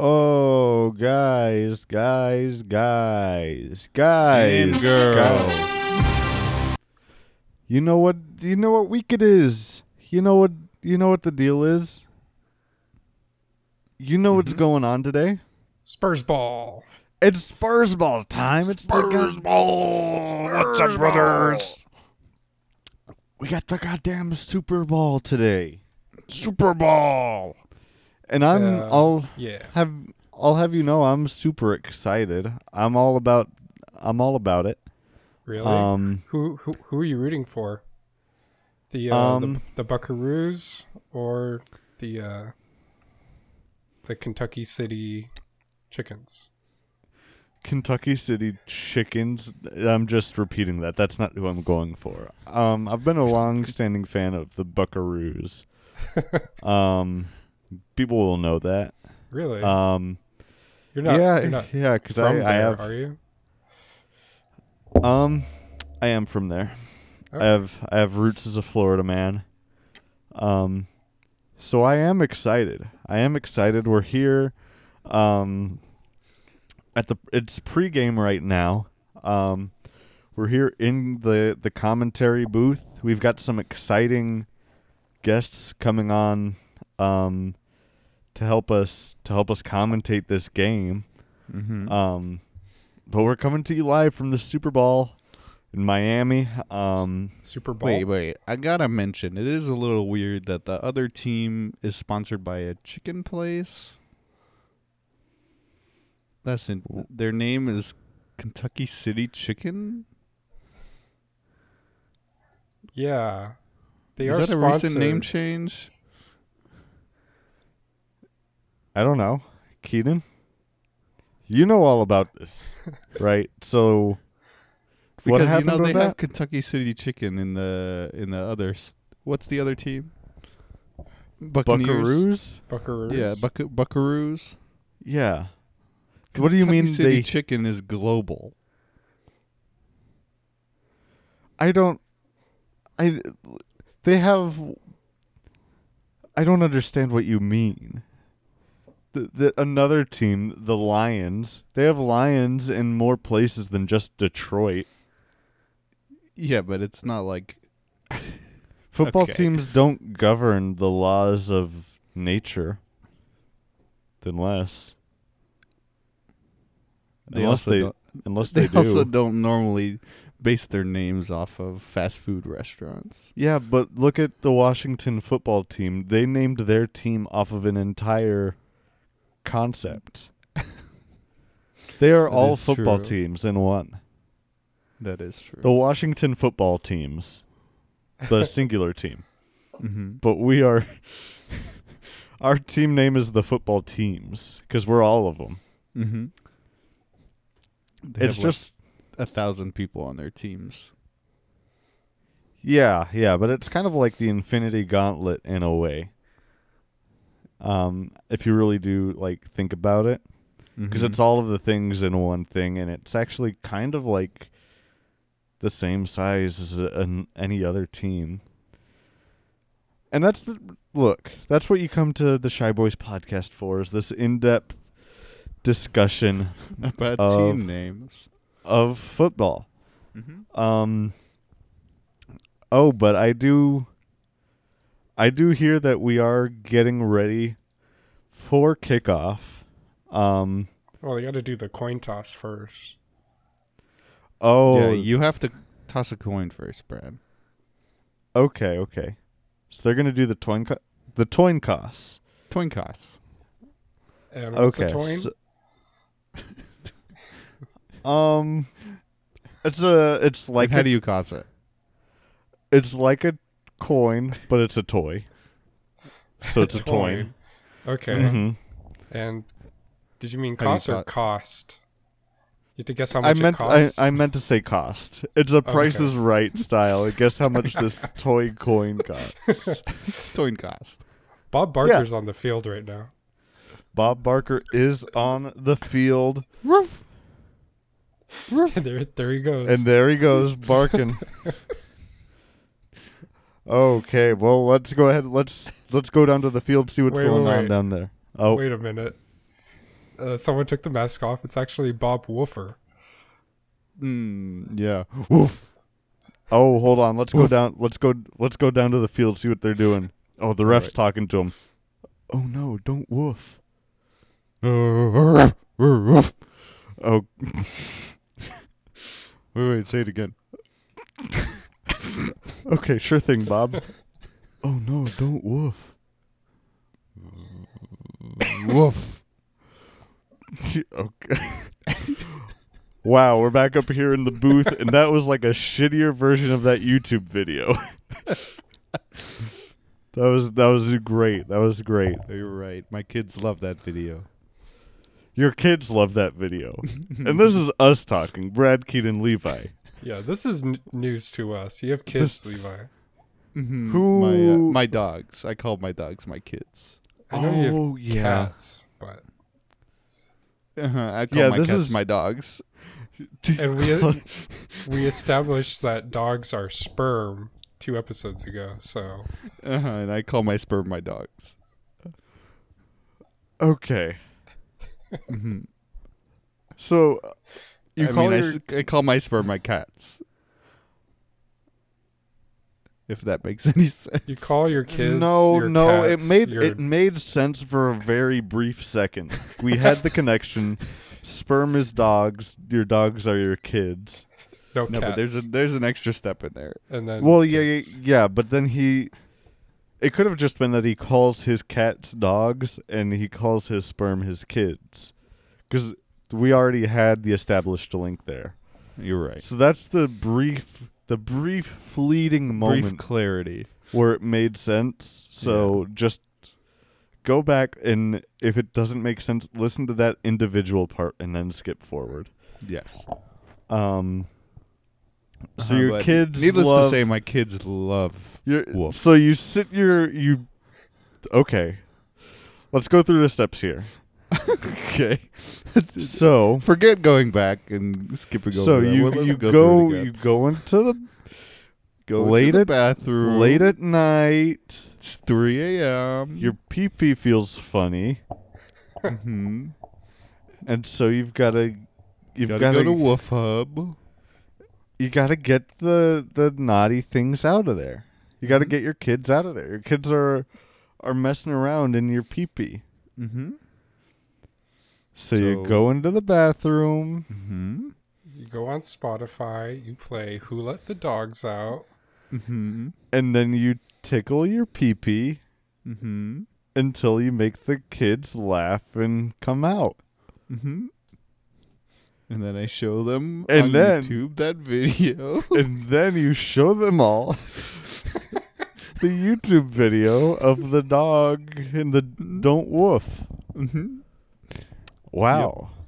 Oh, guys, and girls. You know what week it is. You know what the deal is. You know what's going on today? Spurs ball. It's Spurs ball time. It's Spurs ball. What's up, brothers? We got the goddamn Super Bowl today. Super Bowl. And I'll have you know, I'm super excited. I'm all about it. Really? Who are you rooting for? The Buckaroos or the Kentucky City Chickens? Kentucky City Chickens. I'm just repeating that. That's not who I'm going for. I've been a long-standing fan of the Buckaroos. People will know that. Really? You're not. Yeah, you're not because I have. Are you? I am from there. Okay. I have roots as a Florida man. So I am excited. We're here. It's pregame right now. We're here in the commentary booth. We've got some exciting guests coming on. To help us commentate this game. Mm-hmm. But we're coming to you live from the Super Bowl in Miami. Super Bowl. Wait. I gotta mention, it is a little weird that the other team is sponsored by a chicken place. Their name is Kentucky City Chicken. Yeah, they are. Is that a recent name change? I don't know. Keaton, you know all about this, right? So what happened with that? They have Kentucky City Chicken in the other... What's the other team? Buccaneers? Buckaroos? Yeah, Buckaroos. Yeah. What do you mean City Chicken is global? I don't understand what you mean. Another team, the Lions. They have Lions in more places than just Detroit. Yeah, but it's not like... Football teams don't govern the laws of nature. Unless they do. They also don't normally base their names off of fast food restaurants. Yeah, but look at the Washington football team. They named their team off of an entire... concept. They are all football teams in one. That is true. The Washington football teams, the singular team. Mm-hmm. But we are... our team name is the football teams, because we're all of them. Mm-hmm. It's just... 1,000 people on their teams. Yeah, but it's kind of like the Infinity Gauntlet in a way. If you really do think about it, because it's all of the things in one thing, and it's actually kind of like the same size as any other team. And that's what you come to the Shy Boys podcast for, is this in-depth discussion about team names of football. Mm-hmm. But I do hear that we are getting ready for kickoff. Well, you got to do the coin toss first. Oh. Yeah, you have to toss a coin first, Brad. Okay. So they're going to do the toin toss. Toin toss. And what's a toin? So, it's like... How do you toss it? It's like a... coin, but it's a toy. So it's a toy. Okay. Mm-hmm. And Did you mean cost or cost? You have to guess how much it costs? I meant to say cost. It's a Price is Right style. Guess how much this toy coin costs. Toy cost. Bob Barker's on the field right now. Bob Barker is on the field. Roof. Roof. There he goes. And there he goes, barking. Okay, well, let's go ahead. Let's go down to the field, see what's going on down there. Oh, wait a minute. Someone took the mask off. It's actually Bob Woofer. Yeah. Woof. Oh, hold on. Let's go down. Let's go down to the field, see what they're doing. Oh, the ref's talking to him. Oh no! Don't woof. Woof. Oh. wait. Say it again. Okay, sure thing, Bob. Oh no! Don't woof. Woof. Okay. Wow, we're back up here in the booth, and that was like a shittier version of that YouTube video. That was great. That was great. You're right. My kids love that video. Your kids love that video. And this is us talking, Brad, Keaton, Levi. Yeah, this is news to us. You have kids, Levi. Mm-hmm. Who? My dogs. I call my dogs my kids. I know you have cats, but... I call my cats my dogs. And we established that dogs are sperm 2 episodes ago, so... and I call my sperm my dogs. Okay. Mm-hmm. So, I call my sperm my cats. If that makes any sense. You call your kids cats, it made sense for a very brief second. We had the connection. Sperm is dogs. Your dogs are your kids. No, cats. But there's an extra step in there. And then but then it could have just been that he calls his cats dogs and he calls his sperm his kids. Because we already had the established link there. You're right. So that's the brief fleeting moment. Brief clarity. Where it made sense. So just go back, and if it doesn't make sense, listen to that individual part and then skip forward. Yes. So your kids to say, my kids love Wolf. So you sit okay. Let's go through the steps here. Okay. So forget going back and skipping over. So you go into the bathroom late at night. It's 3 a.m. Your pee feels funny. Mm-hmm. And so you've got to go to Woof Hub. You got to get the naughty things out of there. You got to get your kids out of there. Your kids are messing around in your pee. Mm-hmm. So you go into the bathroom. Mm-hmm. You go on Spotify. You play Who Let the Dogs Out. Mm-hmm. And then you tickle your pee-pee until you make the kids laugh and come out. Mm-hmm. And then I show them YouTube that video. And then you show them all the YouTube video of the dog and the don't woof. Mm-hmm. Wow. Yep.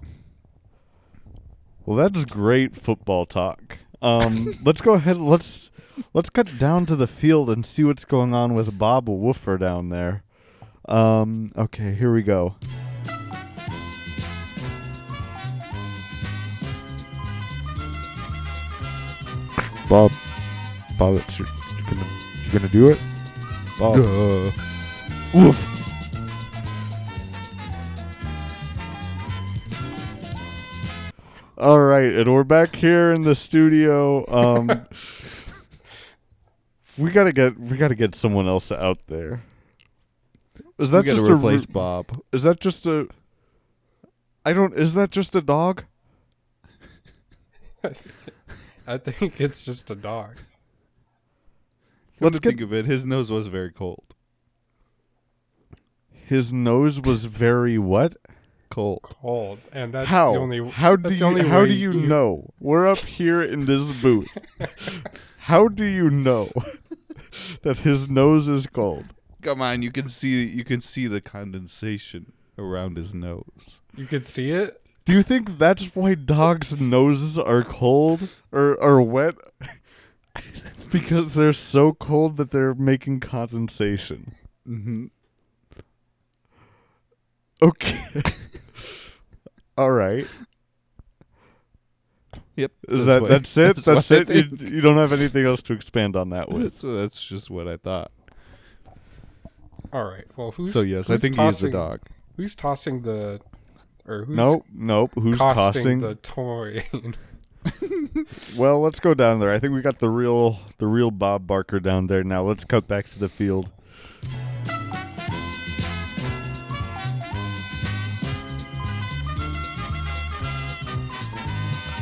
Well, that's great football talk. Let's go ahead. Let's cut down to the field and see what's going on with Bob Woofer down there. Okay, here we go. Bob, you're gonna do it? Bob. Woof. All right, and we're back here in the studio. We gotta get someone else out there. Is that just to replace Bob? Is that just a? Is that just a dog? I think it's just a dog. Let's think of it. His nose was very cold. His nose was very what? Cold, and that's how? The only. How do you know? We're up here in this booth. How do you know that his nose is cold? Come on, you can see the condensation around his nose. You could see it? Do you think that's why dogs' noses are cold or wet? Because they're so cold that they're making condensation. Mm-hmm. Okay. All right. Yep. That's it? You don't have anything else to expand on that with? That's just what I thought. All right. Well, I think he's the dog. Who's tossing the... Or who's who's tossing the toy? Well, let's go down there. I think we got the real Bob Barker down there now. Let's cut back to the field.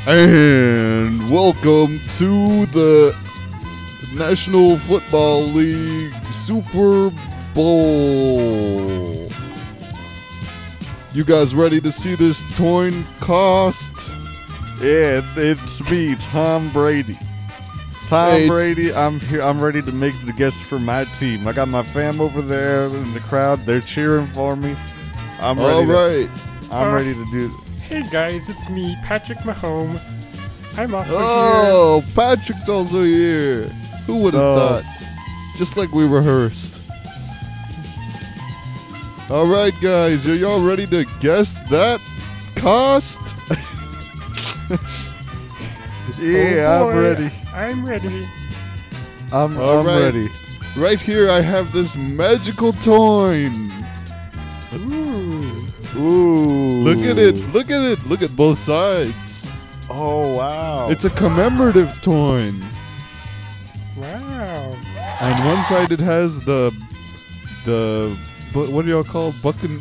And welcome to the National Football League Super Bowl. You guys ready to see this coin cost? Yeah, it's me, Tom Brady. Brady, I'm here. I'm ready to make the guess for my team. I got my fam over there in the crowd. They're cheering for me. I'm ready to do this. Hey guys, it's me, Patrick Mahomes. I'm also here. Oh, Patrick's also here. Who would have thought? Just like we rehearsed. All right, guys, are y'all ready to guess that cost? Yeah, oh boy, I'm ready. I'm ready. Right here, I have this magical toy. Ooh. Look at it. Look at both sides. Oh, wow. It's a commemorative toin. Wow. On one side it has the what do y'all call it? What did you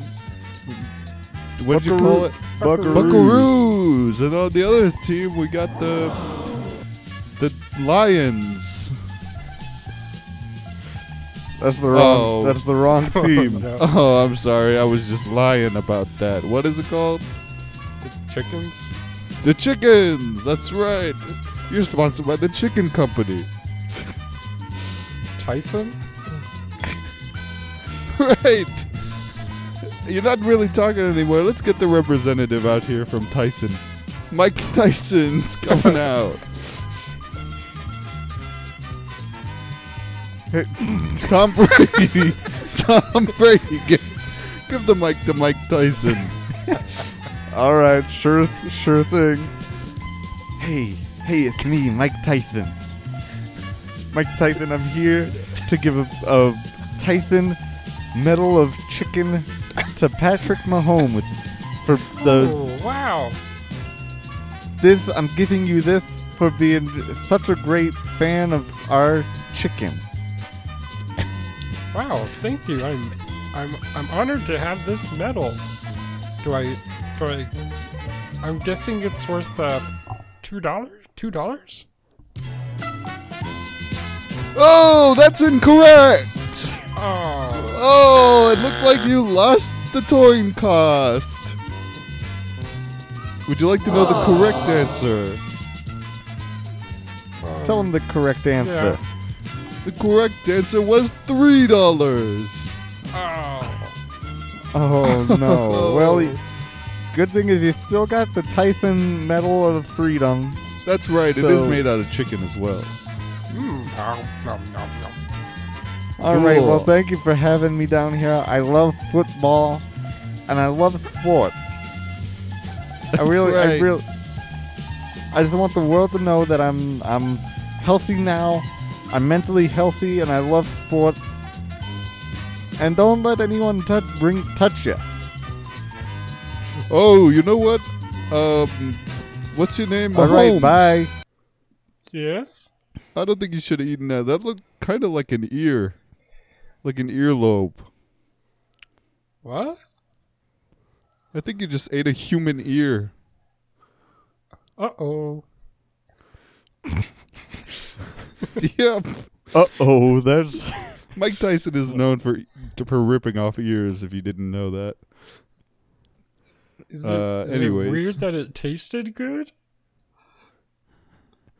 call it? Buckaroos. And on the other team we got the Lions. That's the wrong team. No. Oh, I'm sorry. I was just lying about that. What is it called? The Chickens. That's right. You're sponsored by the Chicken Company. Tyson? Right. You're not really talking anymore. Let's get the representative out here from Tyson. Mike Tyson's coming out. Hey, Tom Brady, give the mic to Mike Tyson. All right, sure thing. Hey, it's me, Mike Tyson. Mike Tyson, I'm here to give a Tyson Medal of Chicken to Patrick Mahomes for the. Oh, wow! This I'm giving you this for being such a great fan of our chicken. Wow, thank you. I'm honored to have this medal. I'm guessing it's worth $2? $2? Oh, that's incorrect! Oh, it looks like you lost the toying cost. Would you like to know the correct answer? Tell him the correct answer. Yeah. The correct answer was $3. Oh no! Well, good thing is you still got the Tyson Medal of Freedom. That's right. So. It is made out of chicken as well. All cool. Right. Well, thank you for having me down here. I love football, and I love sports. I just want the world to know that I'm healthy now. I'm mentally healthy and I love sports. And don't let anyone touch you. Oh, you know what? What's your name? All Mahomes. Right, bye. Yes? I don't think you should have eaten that. That looked kind of like an ear. Like an earlobe. What? I think you just ate a human ear. Uh-oh. Yep. Uh-oh, that's... Mike Tyson is known for ripping off ears, if you didn't know that. Is it weird that it tasted good?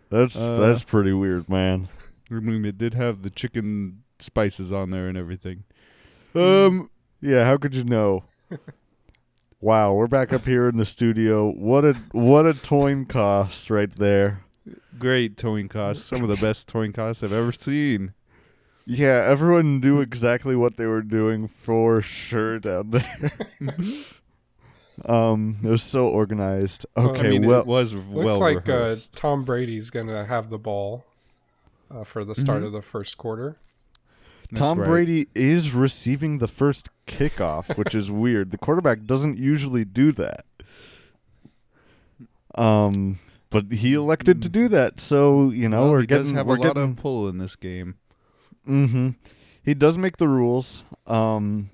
That's pretty weird, man. I mean, it did have the chicken spices on there and everything. Yeah, how could you know? Wow, we're back up here in the studio. What a toin cost right there. Great toin cost. Some of the best toin costs I've ever seen. Yeah, everyone knew exactly what they were doing for sure down there. It was so organized. Okay, it was well rehearsed. Looks like Tom Brady's going to have the ball for the start of the first quarter. That's Tom right. Brady is receiving the first kickoff, which is weird. The quarterback doesn't usually do that. But he elected to do that, so, you know, well, we're getting a lot of pull in this game. Mm-hmm. He does make the rules. Well,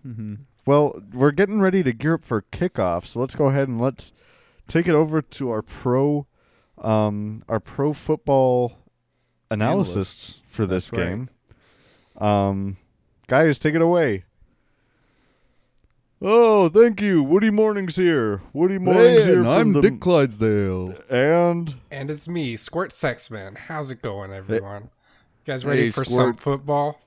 we're getting ready to gear up for kickoff, so let's go ahead and let's take it over to our pro football analysis for this game. Guys, take it away. Oh, thank you. Woody Morning's here. And I'm Dick Clydesdale. And it's me, Squirt Sexman. How's it going, everyone? You guys ready for some football?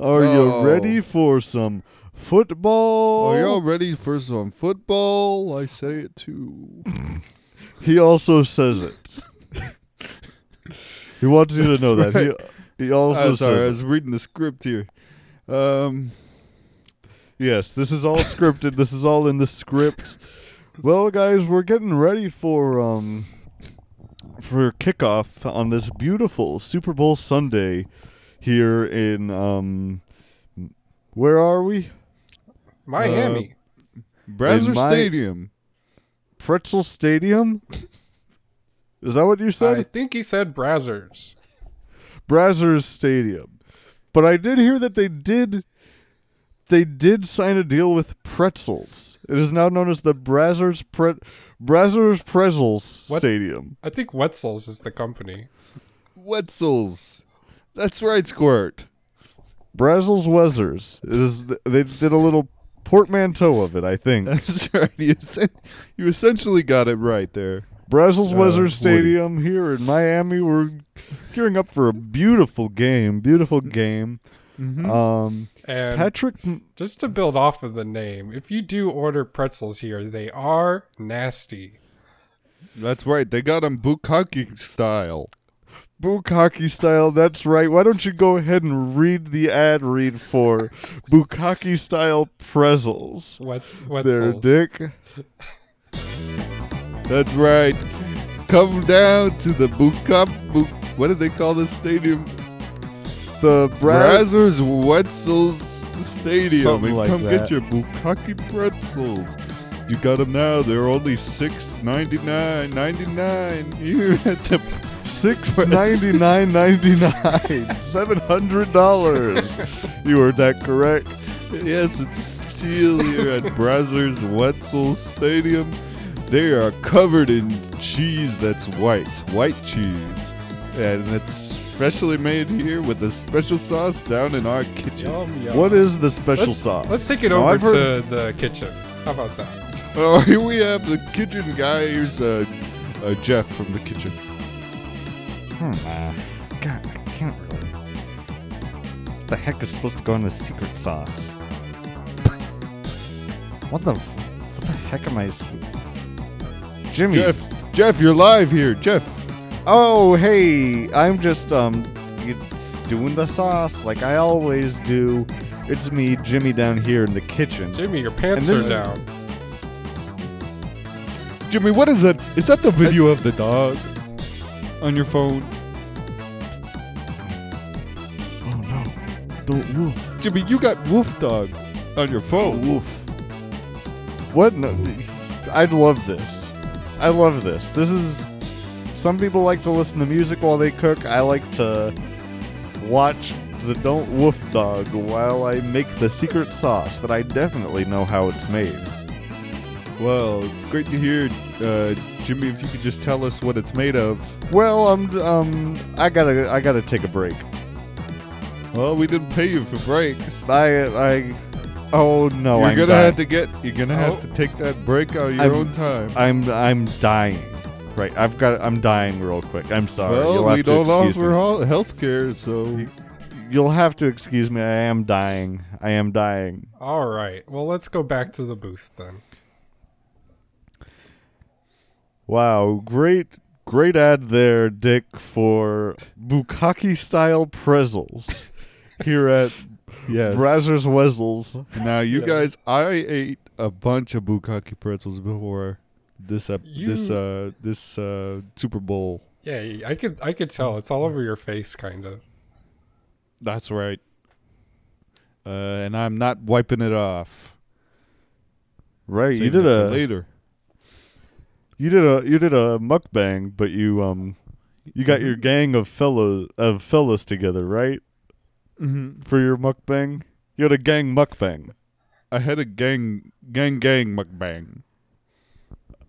Are you ready for some football? Are y'all ready for some football? I say it too. He also says it. He wants you to know right. that. He also says it. I was reading the script here. Yes, this is all scripted. This is all in the script. Well, guys, we're getting ready for kickoff on this beautiful Super Bowl Sunday here in where are we? Miami. Brazzers Stadium. Pretzel Stadium? Is that what you said? I think he said Brazzers. Brazzers Stadium. But I did hear that they did sign a deal with pretzels. It is now known as the Brazzers Pretzels Stadium. I think Wetzel's is the company. Wetzel's. That's right, Squirt. Brazzers Wezzers. They did a little portmanteau of it, I think. That's right. You essentially got it right there. Brazzers Wezzers Stadium here in Miami. We're gearing up for a beautiful game. Beautiful game. Mm-hmm. And Patrick, just to build off of the name, if you do order pretzels here, they are nasty. That's right. They got them Bukaki style. Bukaki style. That's right. Why don't you go ahead and read the ad read for Bukaki style pretzels? Wetzels. There, Dick. That's right. Come down to the what do they call this stadium? The Brazzers Wetzel's Stadium. Something like come that. Get your Bukaki pretzels. You got them now. They're only $6.99 here at the $6.99.99 $700. You heard that correct? Yes, it's a steal here at Brazzers Wetzel's Stadium. They are covered in cheese that's white cheese, and it's specially made here with a special sauce down in our kitchen. Yum, yum. What is the special sauce? Let's take it over to the kitchen. How about that? Oh, here we have the kitchen guy. Here's Jeff from the kitchen. God, I can't really. What the heck is supposed to go in the secret sauce? What the heck am I? Jimmy. Jeff, you're live here. Jeff. Oh, hey, I'm just doing the sauce like I always do. It's me, Jimmy, down here in the kitchen. Jimmy, your pants are down. Jimmy, what is that? Is that the video of the dog on your phone? Oh, no. The wolf. Jimmy, you got wolf dog on your phone. Wolf. What? No, I love this. This is... Some people like to listen to music while they cook. I like to watch the Don't Woof Dog while I make the secret sauce that I definitely know how it's made. Well, it's great to hear, Jimmy. If you could just tell us what it's made of. Well, I gotta take a break. Well, we didn't pay you for breaks. Oh no, You're gonna have to take that break out of your own time. I'm dying. Right, I'm dying real quick. I'm sorry. Well, we don't offer health care, so... You'll have to excuse me. I am dying. All right. Well, let's go back to the booth then. Wow, great ad there, Dick, for Bukaki-style pretzels here at Brazzers Wetzels. Now, you guys, I ate a bunch of Bukaki pretzels before this Super Bowl. Yeah, I could tell. It's all over your face, kind of. That's right. And I'm not wiping it off. Right, you did a later. You did a mukbang, but you got your gang of fellas together, right? Mm-hmm. For your mukbang, you had a gang mukbang. I had a gang mukbang.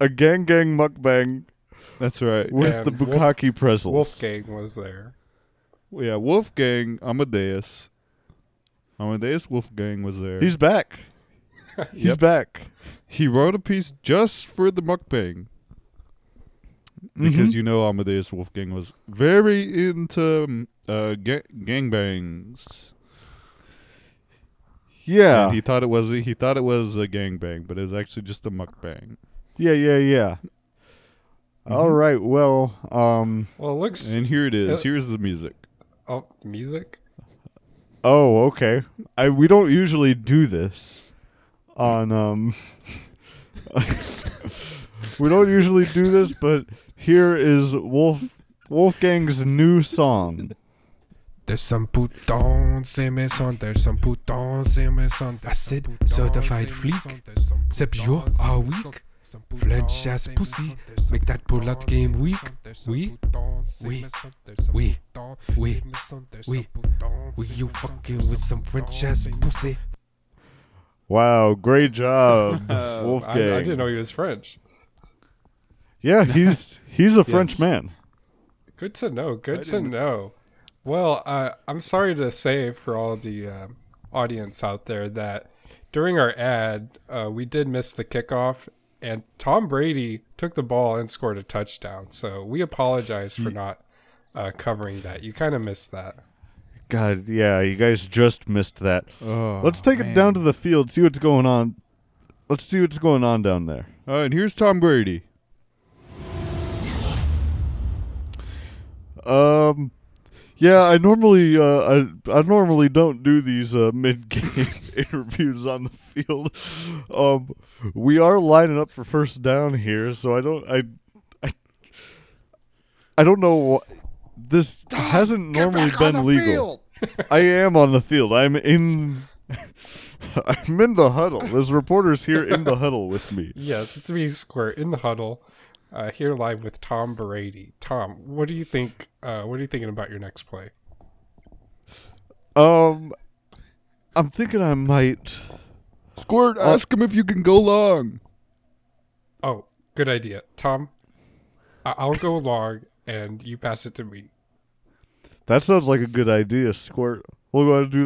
A gang mukbang. That's right. With the Bukaki pretzels. Wolfgang was there. Yeah, Wolfgang Amadeus. Wolfgang was there. He's back. He's back. He wrote a piece just for the mukbang. Because Amadeus Wolfgang was very into gangbangs. Yeah, and he thought it was a gangbang, but it was actually just a mukbang. Yeah. Mm-hmm. All right, well, it looks, and here it is. Here's the music. Oh, music. Oh, okay. We don't usually do this on we don't usually do this, but here is Wolfgang's new song. There's some boutons in my son, there's some boutons in my son. Acid, certified fleek, 7 jours a week. French ass pussy, make that pull-out game weak. We you fucking with some French ass pussy. Wow, great job, Wolfgang. I didn't know he was French. Yeah, he's a French man. Good to know. Well, I'm sorry to say for all the audience out there that during our ad, we did miss the kickoff. And Tom Brady took the ball and scored a touchdown. So we apologize for not covering that. You kind of missed that. God, yeah, you guys just missed that. Oh, let's take it down to the field, see what's going on. Let's see what's going on down there. All right, here's Tom Brady. Yeah, I normally don't do these mid-game interviews on the field. We are lining up for first down here, so I don't know. This hasn't normally been legal. I am on the field. I'm in the huddle. There's reporters here in the huddle with me. Yes, it's me, Squirt, in the huddle. Here live with Tom Brady. Tom, what do you think? What are you thinking about your next play? I'm thinking I might. Squirt, ask him if you can go long. Oh, good idea, Tom. I'll go long, and you pass it to me. That sounds like a good idea, Squirt. We'll go ahead and do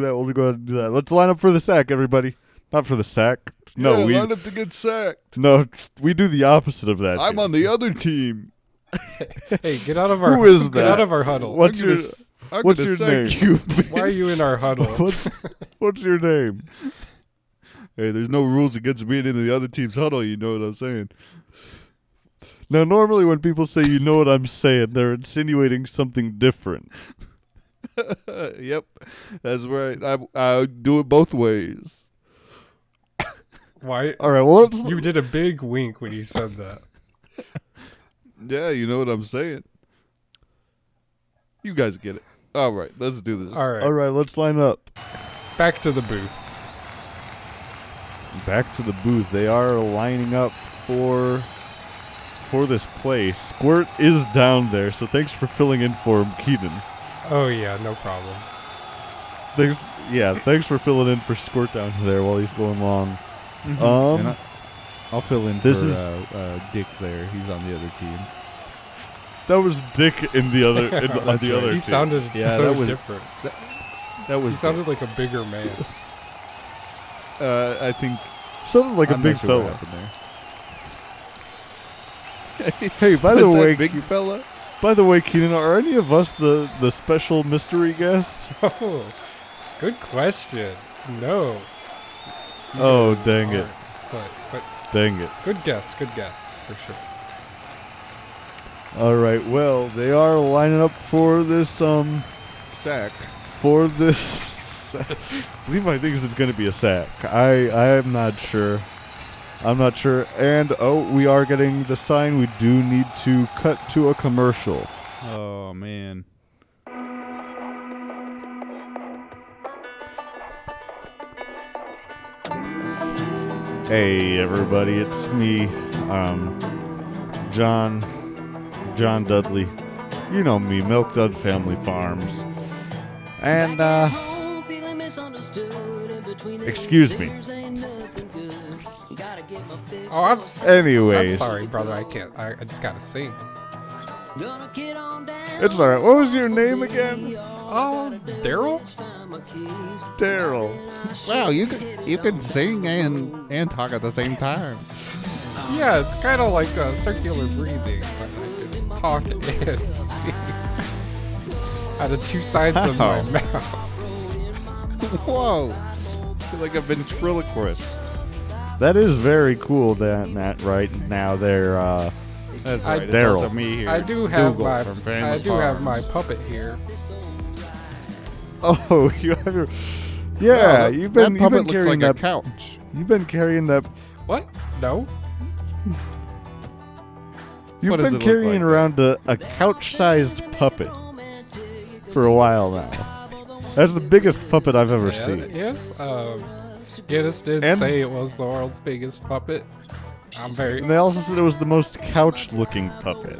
that. Let's line up for the sack, everybody. Not for the sack. No, we line up to get sacked. No, we do the opposite of that. I'm on the other team. Hey, get out of our huddle. What's your name? Why are you in our huddle? What's your name? Hey, there's no rules against being in the other team's huddle, you know what I'm saying? Now, normally when people say you know what I'm saying, they're insinuating something different. Yep. That's right. I do it both ways. Why? All right, well, you did a big wink when you said that. Yeah, you know what I'm saying. You guys get it. All right, let's do this. All right, let's line up. Back to the booth. They are lining up for this play. Squirt is down there, so thanks for filling in for him, Keaton. Oh, yeah, no problem. Thanks for filling in for Squirt down there while he's going long. Mm-hmm. I'll fill in for Dick there. He's on the other team. That was Dick on the other team. He sounded different. He sounded like a bigger man. I think sounded like a big fella. Hey, by the way, Keenan, are any of us the special mystery guest? Oh, good question. No. Oh, dang it. But good guess for sure. All right. Well, they are lining up for this sack. For this sack. Levi thinks it's going to be a sack. I am not sure. I'm not sure. And, oh, we are getting the sign. We do need to cut to a commercial. Oh, man. Hey, everybody. It's me, John Dudley. You know me, Milk Dud Family Farms. And, excuse me. Oh, anyways. I'm sorry, brother. I can't. I just gotta sing. It's alright. What was your name again? Oh, Daryl? Daryl. Wow, you can sing and talk at the same time. Yeah, it's kind of like circular breathing. Talk and sing out of two sides of my mouth. Whoa. I feel like a ventriloquist. That is very cool that right now they're... That's right, Daryl. Me here. I do have Google I do have my puppet here. Oh, you have your... Yeah, you've been that puppet looks like a couch. You've been carrying that... What? No. You've been carrying around a couch-sized puppet for a while now. That's the biggest puppet I've ever seen. Yes, Guinness did say it was the world's biggest puppet. And they also said it was the most couch-looking puppet.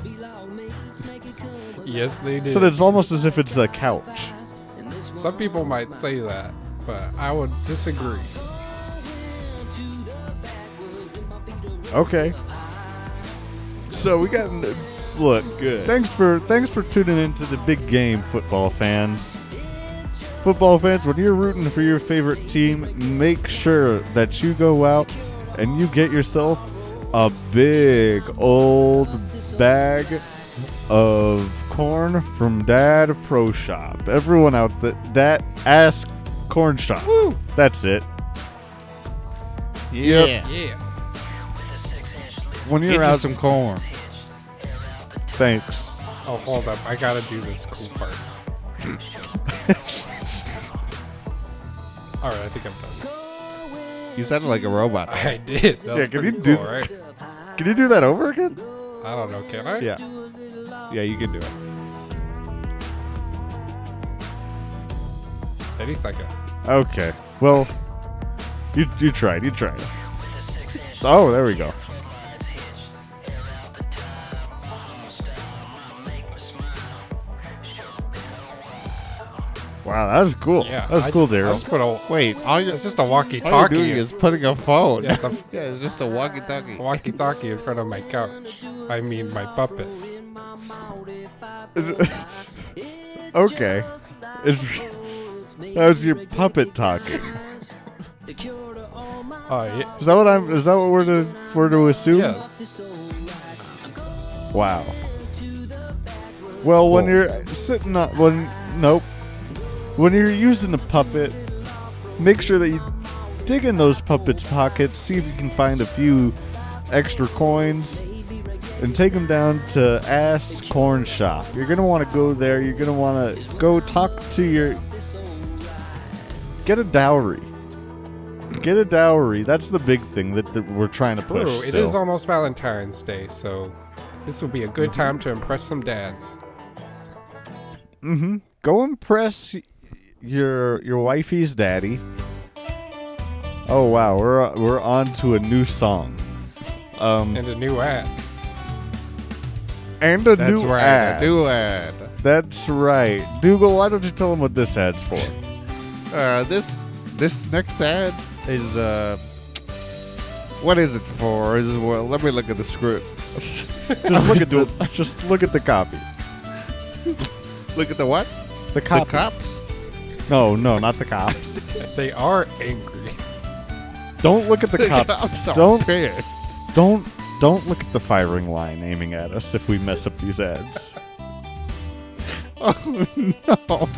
Yes, they did. So it's almost as if it's a couch. Some people might say that, but I would disagree. Okay. So we got... Look, good. Thanks for tuning in to the big game, football fans. Football fans, when you're rooting for your favorite team, make sure that you go out and you get yourself a big old bag of corn from Dad Pro Shop. Everyone out that ask Corn Shop. Woo. That's it. Yep. Yeah. When you're out some corn. Thanks. Oh, hold up. I gotta do this cool part. All right, I think I'm done. You sounded like a robot. I did. That was pretty cool, right? Can you do that over again? I don't know. Can I? Yeah, you can do it. Any second. Okay. Well, you tried. You tried. Oh, there we go. Wow, that was cool. Yeah, that was cool, Daryl. Wait, it's just a walkie-talkie. All you're doing is putting a phone. Yeah, it's just a walkie-talkie. Walkie-talkie in front of my couch. I mean, my puppet. Okay. That was your puppet talking. Yeah. Is that what we're to assume? Yes. Wow. Well, cool. When you're sitting up, When you're using a puppet, make sure that you dig in those puppet's pockets, see if you can find a few extra coins, and take them down to Ass Corn Shop. You're going to want to go there. You're going to want to go talk to get a dowry. Get a dowry. That's the big thing that we're trying to push. Ooh, it is almost Valentine's Day, so this would be a good time to impress some dads. Mm-hmm. Go impress... Your wifey's daddy. Oh wow, we're on to a new song, and a new ad, and a new ad. A new ad. That's right, Dougal. Why don't you tell them what this ad's for? This next ad is what is it for? Let me look at the script. Just look at the copy. Look at the what? The cops. The cops. No, not the cops. They are angry. Don't look at the cops. The cops are pissed. Don't look at the firing line aiming at us if we mess up these ads. Oh no!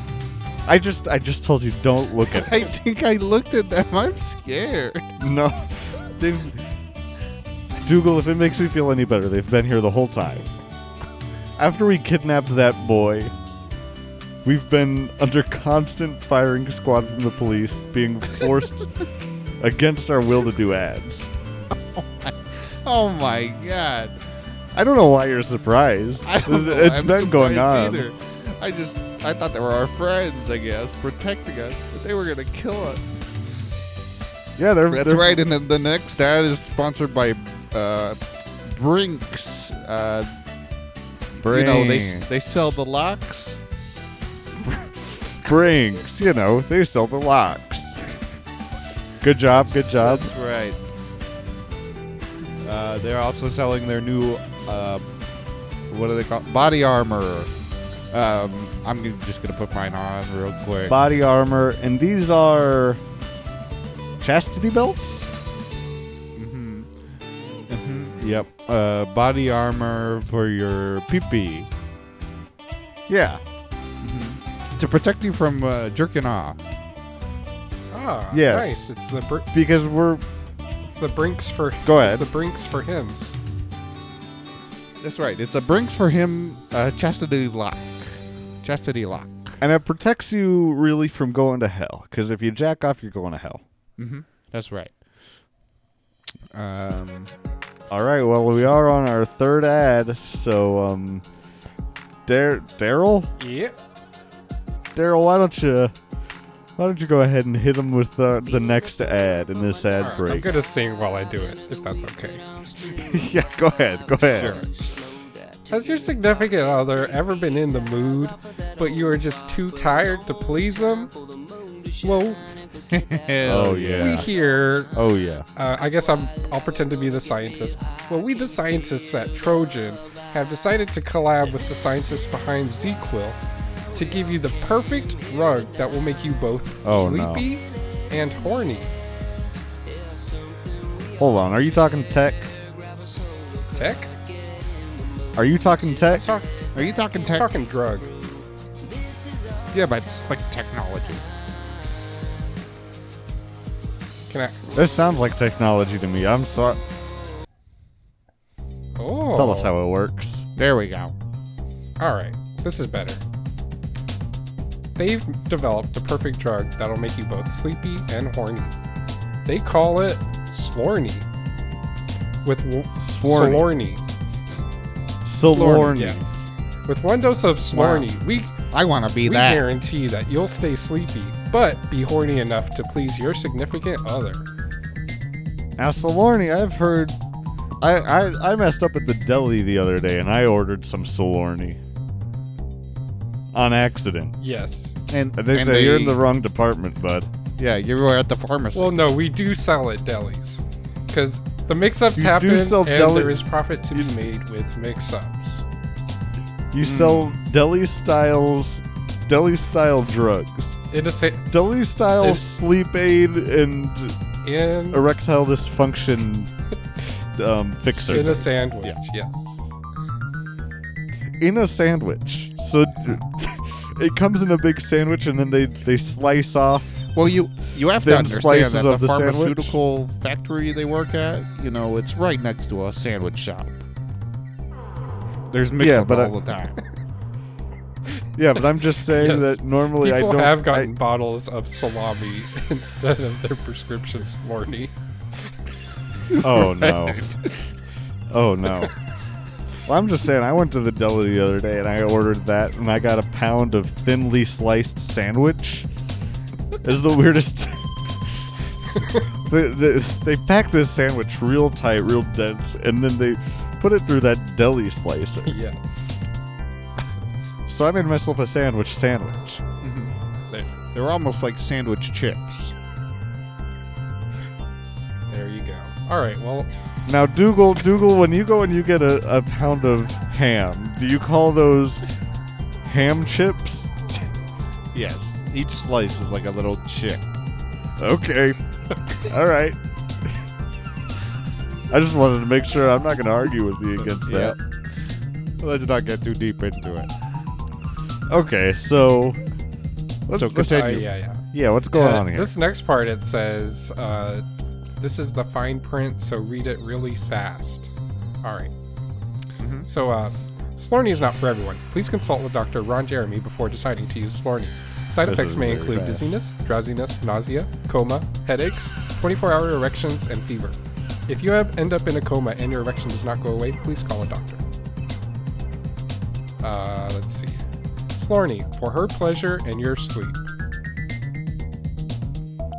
I just told you don't look at them. I think I looked at them. I'm scared. No, Dougal. If it makes you feel any better, they've been here the whole time. After we kidnapped that boy, we've been under constant firing squad from the police, being forced against our will to do ads. Oh my God. I don't know why you're surprised. I don't know. It's been going on. Either. I thought they were our friends, I guess, protecting us, but they were going to kill us. Yeah, that's right. And then the next ad is sponsored by Brinks. You know, they sell the locks. Brinks, you know, they sell the locks. Good job, good job. That's right. They're also selling their new, what do they call? Body armor. I'm just going to put mine on real quick. Body armor. And these are chastity belts? Mm-hmm. Mm-hmm. Yep. Body armor for your pee-pee. Yeah. Mm-hmm. To protect you from jerking off. Ah, yes. Nice. It's the... because we're... It's the Brinks for... Go ahead. It's the Brinks for hims. That's right. It's a Brinks for him chastity lock. Chastity lock. And it protects you really from going to hell. Because if you jack off, you're going to hell. Mm-hmm. That's right. All right. Well, we are on our third ad. So, Daryl? Yep. Daryl, why don't you go ahead and hit them with the next ad in this ad break? I'm going to sing while I do it, if that's okay. Yeah, go ahead. Sure. Has your significant other ever been in the mood, but you are just too tired to please them? Whoa. Oh, yeah. We hear... Oh, yeah. I guess I'll pretend to be the scientist. Well, we, the scientists at Trojan, have decided to collab with the scientists behind ZQuil to give you the perfect drug that will make you both sleepy and horny. Hold on, are you talking tech? Tech? Are you talking tech? Are you talking tech? Talking drug. Yeah, but it's like technology. This sounds like technology to me. I'm sorry. Oh. Tell us how it works. There we go. All right, this is better. They've developed a perfect drug that'll make you both sleepy and horny. They call it Slorny. With Slorny. Yes. With one dose of Slorny, wow. We guarantee that you'll stay sleepy, but be horny enough to please your significant other. Now, Slorny, I've heard... I messed up at the deli the other day, and I ordered some Slorny. On accident. Yes. And they say you're in the wrong department, bud. Yeah, you were at the pharmacy. Well, no, we do sell at delis. Because the mix-ups happen and there is profit to be made with mix-ups. You sell deli-style drugs. Deli-style sleep aid and erectile dysfunction fixer. In a sandwich, yes. In a sandwich. So it comes in a big sandwich, and then they slice off. Well, you have to understand that the pharmaceutical factory they work at, you know, it's right next to a sandwich shop. There's mix-up all the time. Yeah, but I'm just saying that normally I don't... People have gotten bottles of salami instead of their prescription Slorny. Oh, no. Oh, no. Well, I'm just saying, I went to the deli the other day, and I ordered that, and I got a pound of thinly sliced sandwich. It's the weirdest. They pack this sandwich real tight, real dense, and then they put it through that deli slicer. Yes. So I made myself a sandwich. Mm-hmm. They're almost like sandwich chips. There you go. All right, well... Now, Dougal, when you go and you get a pound of ham, do you call those ham chips? Yes. Each slice is like a little chip. Okay. All right. I just wanted to make sure. I'm not going to argue with you against that. Yep. Let's not get too deep into it. Okay, so... Let's continue. Yeah, what's going on here? This next part, it says... This is the fine print, so read it really fast. All right. Mm-hmm. So, Slorny is not for everyone. Please consult with Dr. Ron Jeremy before deciding to use Slorny. Side effects may include dizziness, drowsiness, nausea, coma, headaches, 24-hour erections, and fever. If you end up in a coma and your erection does not go away, please call a doctor. Let's see. Slorny, for her pleasure and your sleep.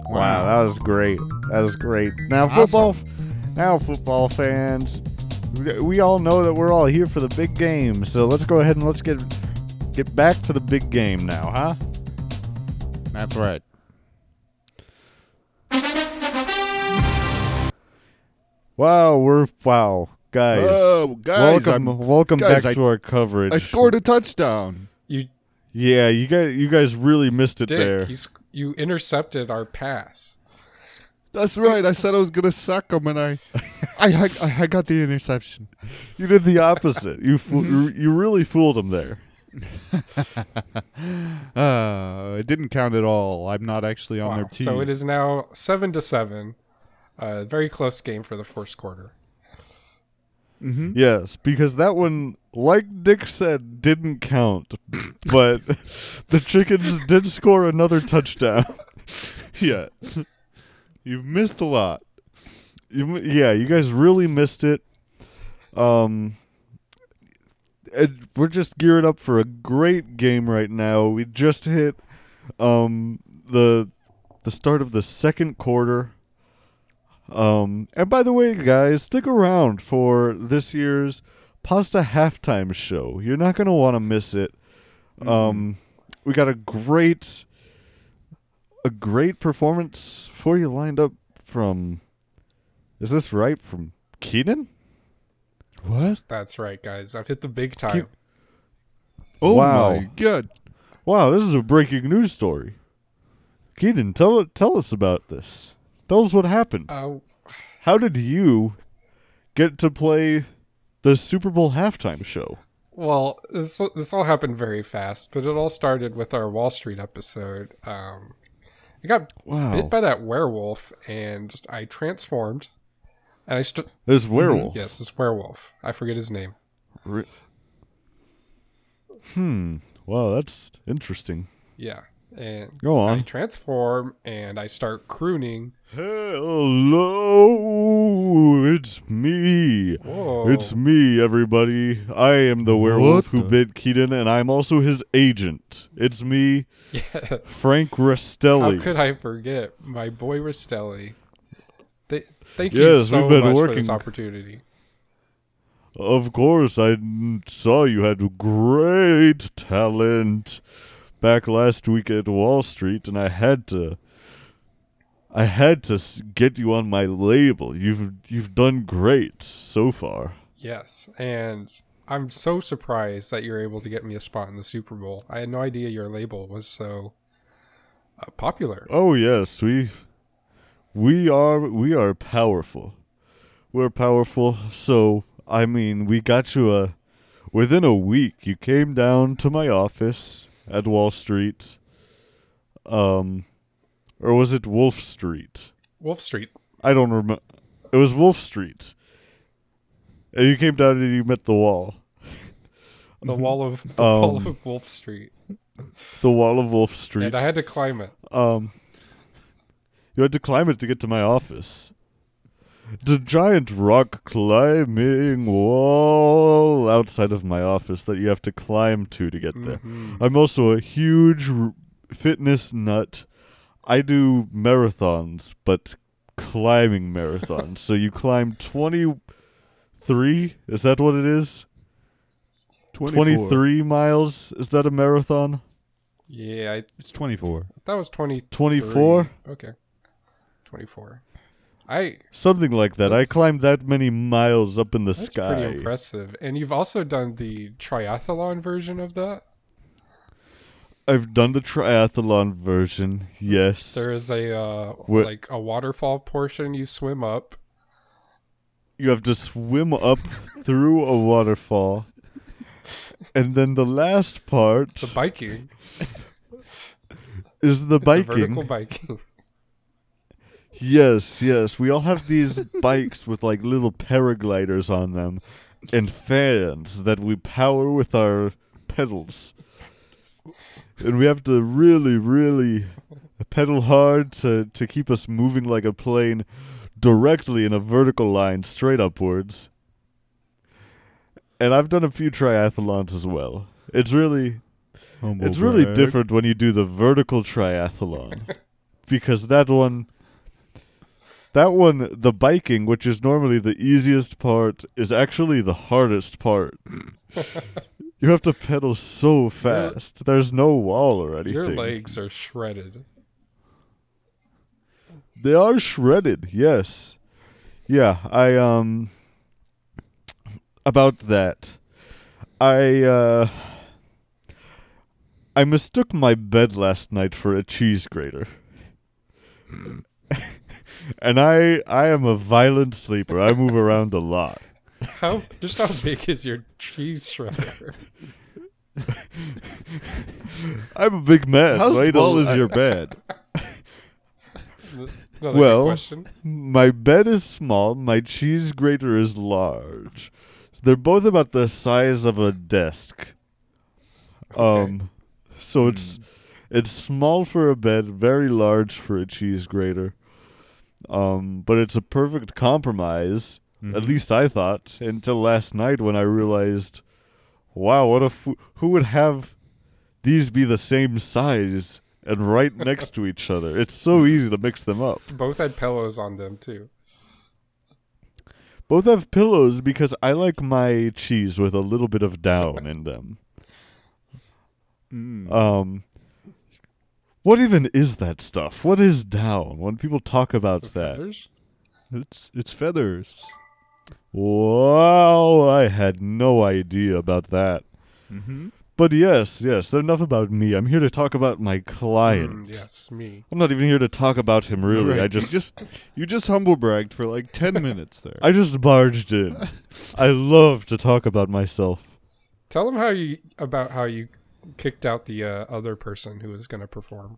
Wow, that was great. That was great. Now, football, awesome. Now, football fans, we all know that we're all here for the big game. So let's go ahead and let's get back to the big game now, huh? That's right. Wow, guys. Whoa, guys. Welcome back to our coverage. I scored a touchdown. You guys really missed it, Dick, there. You intercepted our pass. That's right. I said I was gonna suck him, and I got the interception. You did the opposite. You really fooled him there. It didn't count at all. I'm not actually on their team. So it is now 7-7. Very close game for the first quarter. Mm-hmm. Yes, because that one, like Dick said, didn't count, but the Chickens did score another touchdown. Yes. You've missed a lot. You guys really missed it. And we're just geared up for a great game right now. We just hit the start of the second quarter. And by the way, guys, stick around for this year's Pasta Halftime Show. You're not going to want to miss it. We got a great performance for you lined up from, is this right, from Keenan? What? That's right, guys. I've hit the big time. My God. Wow, this is a breaking news story. Keenan, tell us about this. Tell us what happened. How did you get to play the Super Bowl halftime show? Well, this all happened very fast, but it all started with our Wall Street episode. I got bit by that werewolf, and I transformed. And I this werewolf? Yes, this werewolf. I forget his name. Wow, that's interesting. Yeah. And go on. I transform and I start crooning. Hello, it's me. Whoa. It's me, everybody. I am the werewolf who bit Keaton, and I'm also his agent. It's me, yes. Frank Rastelli. How could I forget my boy Rastelli? Thank you so much for this opportunity. Of course, I saw you had great talent back last week at Wall Street, and I had to get you on my label. You've done great so far. Yes, and I'm so surprised that you're able to get me a spot in the Super Bowl. I had no idea your label was so popular. Oh yes, we are powerful. We're powerful. So I mean, we got you within a week. You came down to my office at Wall Street. Or was it Wolf Street? Wolf Street. I don't remember. It was Wolf Street. And you came down and you met the wall. The wall of Wolf Street. The wall of Wolf Street. And I had to climb it. You had to climb it to get to my office. The giant rock climbing wall outside of my office that you have to climb to get there. Mm-hmm. I'm also a huge fitness nut. I do marathons, but climbing marathons. So you climb 23? Is that what it is? 23 miles? Is that a marathon? Yeah, it's 24. That was 20. 24? Okay. 24. Something like that. I climbed that many miles up in the sky. That's pretty impressive. And you've also done the triathlon version of that? I've done the triathlon version, yes. There is a waterfall portion you swim up. You have to swim up through a waterfall. And then the last part... It's the biking. Is the biking. The vertical biking. Yes, yes. We all have these bikes with like little paragliders on them. and fans that we power with our pedals. And we have to really, really pedal hard to keep us moving like a plane directly in a vertical line straight upwards. And I've done a few triathlons as well. It's really different when you do the vertical triathlon. Because that one, the biking, which is normally the easiest part, is actually the hardest part. You have to pedal so fast. There's no wall or anything. Your legs are shredded. They are shredded, yes. Yeah, about that. I mistook my bed last night for a cheese grater. And I am a violent sleeper. I move around a lot. Just how big is your cheese shredder? I'm a big man. How small is your bed? Well, my bed is small. My cheese grater is large. They're both about the size of a desk. So it's small for a bed, very large for a cheese grater. But it's a perfect compromise. Mm-hmm. At least I thought, until last night when I realized, wow, what a who would have these be the same size and right next to each other? It's so easy to mix them up. Both had pillows on them, too. Both have pillows because I like my cheese with a little bit of down in them. What even is that stuff? What is down? When people talk about that. Feathers? It's feathers. Wow, I had no idea about that. Mm-hmm. But yes, enough about me. I'm here to talk about my client. Yes, me. I'm not even here to talk about him, really. Right. You just humble bragged for like 10 minutes there. I just barged in. I love to talk about myself. Tell them how you kicked out the other person who was going to perform.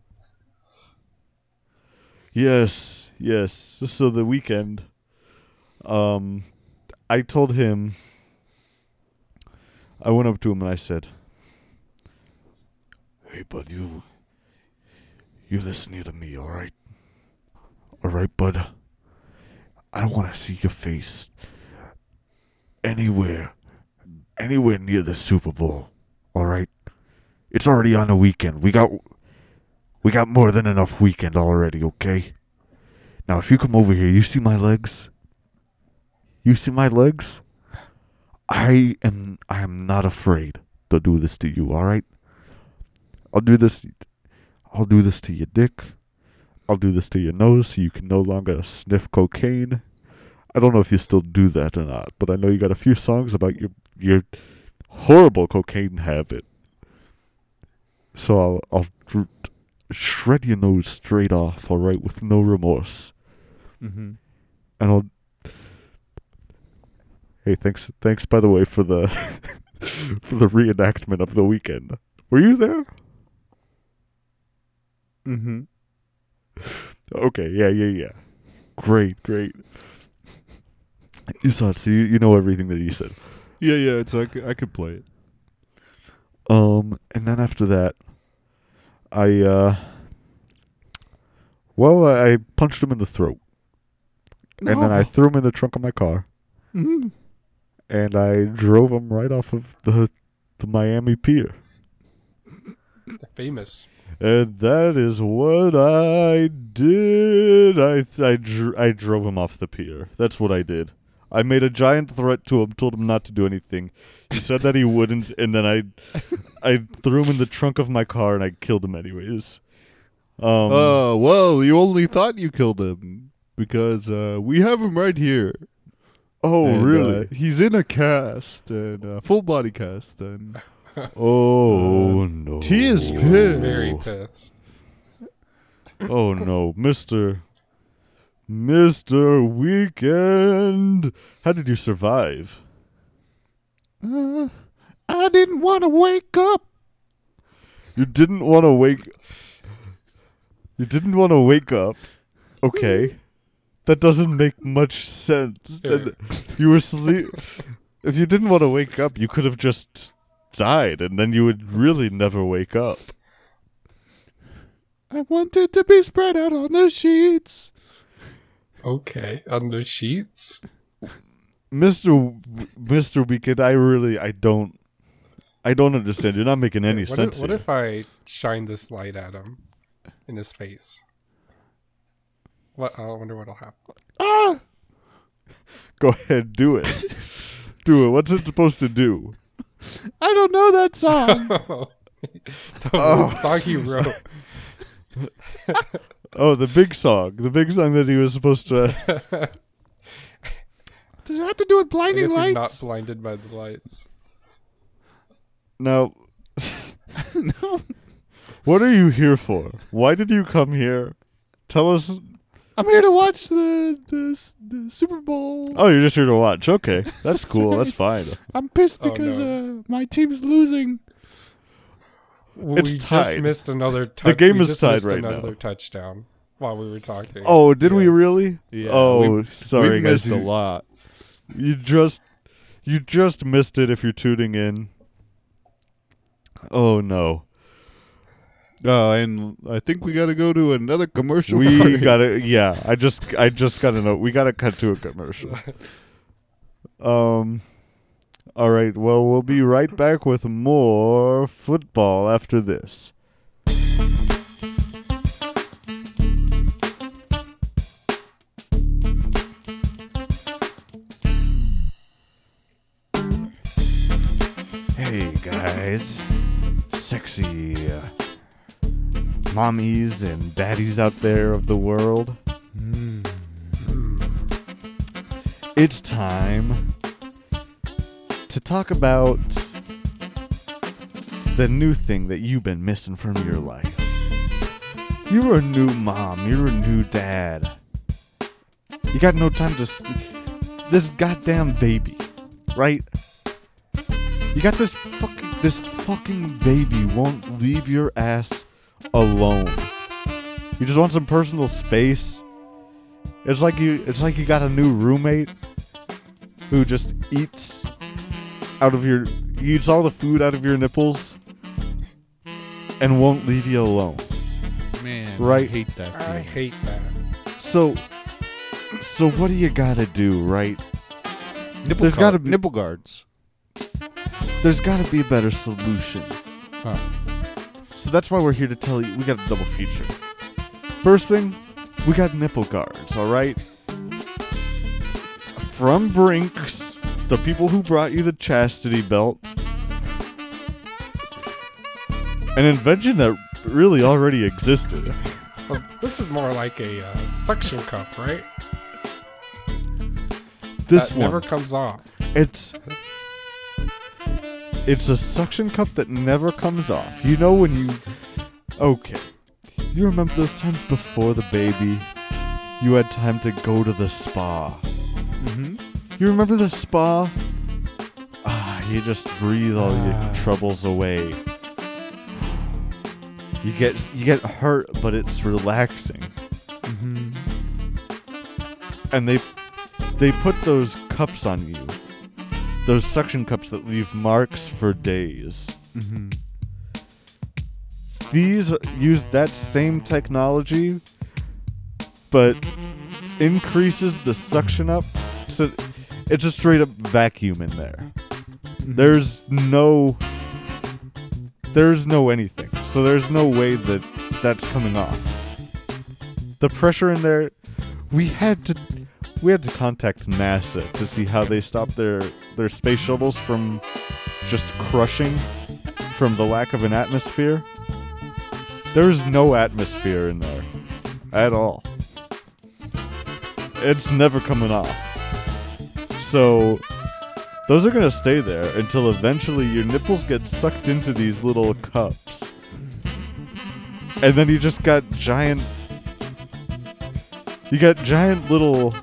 Yes. So the weekend, I told him, I went up to him and I said, "Hey, bud, you listening to me, all right? All right, bud? I don't want to see your face anywhere near the Super Bowl, all right? It's already on the weekend. We got more than enough weekend already, okay? Now, if you come over here, you see my legs? You see my legs? I am not afraid to do this to you, all right? I'll do this to your dick. I'll do this to your nose so you can no longer sniff cocaine. I don't know if you still do that or not, but I know you got a few songs about your horrible cocaine habit. So I'll shred your nose straight off, all right, with no remorse." Mm-hmm. And hey, thanks by the way for the for the reenactment of the weekend. Were you there? Mm-hmm. Okay, yeah. Great. You saw it, so you know everything that you said. Yeah, it's like I could play it. And then after that, I punched him in the throat. No. And then I threw him in the trunk of my car. Mm-hmm. And I drove him right off of the Miami Pier. Famous. And that is what I did. I drove him off the pier. That's what I did. I made a giant threat to him, told him not to do anything. He said that he wouldn't, and then I threw him in the trunk of my car, and I killed him anyways. You only thought you killed him, because we have him right here. Oh, and, really? He's in a cast, and full body cast. And oh, no. He is pissed. He was very pissed. Oh, no. Mr. Weekend, how did you survive? I didn't want to wake up. You didn't want to wake. You didn't want to wake up. Okay, that doesn't make much sense. Sure. You were sleep. If you didn't want to wake up, you could have just died, and then you would really never wake up. I wanted to be spread out on the sheets. Okay, on the sheets? Mr. Weekend, I don't understand. You're not making any sense. What if I shine this light at him in his face? What? I wonder what'll happen. Ah! Go ahead, do it. Do it. What's it supposed to do? I don't know that song. The song he wrote. Oh, the big song. The big song that he was supposed to... Does it have to do with blinding lights? He's not blinded by the lights. No. No. What are you here for? Why did you come here? Tell us... I'm here to watch the Super Bowl. Oh, you're just here to watch. Okay. That's cool. Right. That's fine. I'm pissed because my team's losing. It's tied. Just missed another touchdown. The game is tied right now. Another touchdown while we were talking. Oh, did we really? Yeah. Oh, sorry, guys. Missed a lot. You just missed it if you're tuning in. Oh, no. And I think we got to go to another commercial. We got to, yeah. I just got to know. We got to cut to a commercial. All right. Well, we'll be right back with more football after this. Hey guys, sexy. Mommies and daddies out there of the world. It's time to talk about the new thing that you've been missing from your life. You're a new mom. You're a new dad. You got no time to sleep. This goddamn baby, right? You got this fucking baby won't leave your ass alone. You just want some personal space. It's like you got a new roommate who just eats all the food out of your nipples and won't leave you alone. Man, right? I hate that. I hate that. So what do you gotta do, right? Nipple guards. There's gotta be a better solution. Huh. So that's why we're here to tell you we got a double feature. First thing, we got nipple guards, all right? From Brinks, the people who brought you the chastity belt. An invention that really already existed. Well, this is more like a suction cup, right? This one never comes off. It's a suction cup that never comes off. You know when you... Okay. You remember those times before the baby? You had time to go to the spa. Mm-hmm. You remember the spa? Ah, you just breathe all your troubles away. You get hurt, but it's relaxing. Mm-hmm. And they put those cups on you. Those suction cups that leave marks for days. Mm-hmm. These use that same technology, but increases the suction up. So it's a straight up vacuum in there. Mm-hmm. There's no anything. So there's no way that that's coming off. The pressure in there, we had to contact NASA to see how they stopped their space shuttles from just crushing from the lack of an atmosphere. There is no atmosphere in there at all. It's never coming off. So those are going to stay there until eventually your nipples get sucked into these little cups. And then you got giant little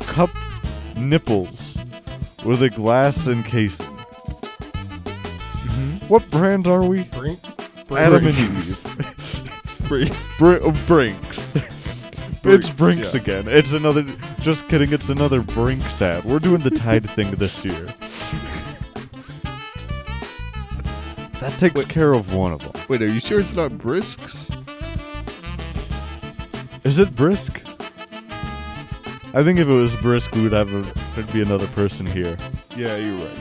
cup nipples with a glass encasing. Mm-hmm. What brand are we? Adam and Eve. Brinks. It's Brinks again. It's another. Just kidding, it's another Brinks ad. We're doing the Tide thing this year. That takes care of one of them. Wait, are you sure it's not Brisks? Is it Brisk? I think if it was Brisk, we would have there'd be another person here. Yeah, you're right.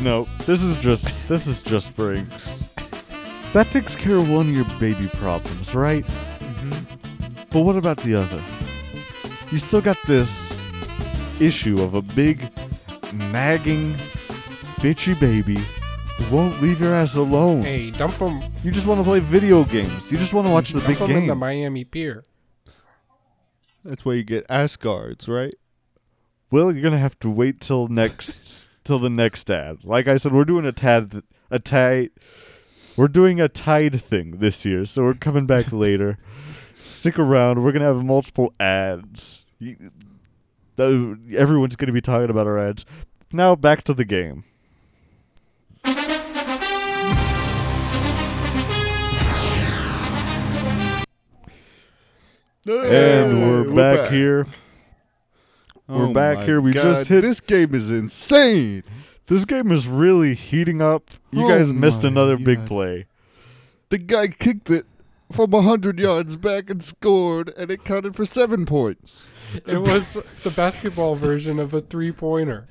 No, this is just Brinks. That takes care of one of your baby problems, right? Mm-hmm. But what about the other? You still got this issue of a big, nagging, bitchy baby who won't leave your ass alone. Hey, dump him. You just want to play video games. You just want to watch the big game. Dump him in the Miami Pier. That's why you get ass guards, right? Well, you're gonna have to wait till next, till the next ad. Like I said, we're doing a Tide thing this year, so we're coming back later. Stick around. We're gonna have multiple ads. Everyone's gonna be talking about our ads. Now back to the game. And we're back here. We're back here. We just hit. This game is insane. This game is really heating up. You guys missed another big play. The guy kicked it from 100 yards back and scored, and it counted for 7 points. It was the basketball version of a three-pointer.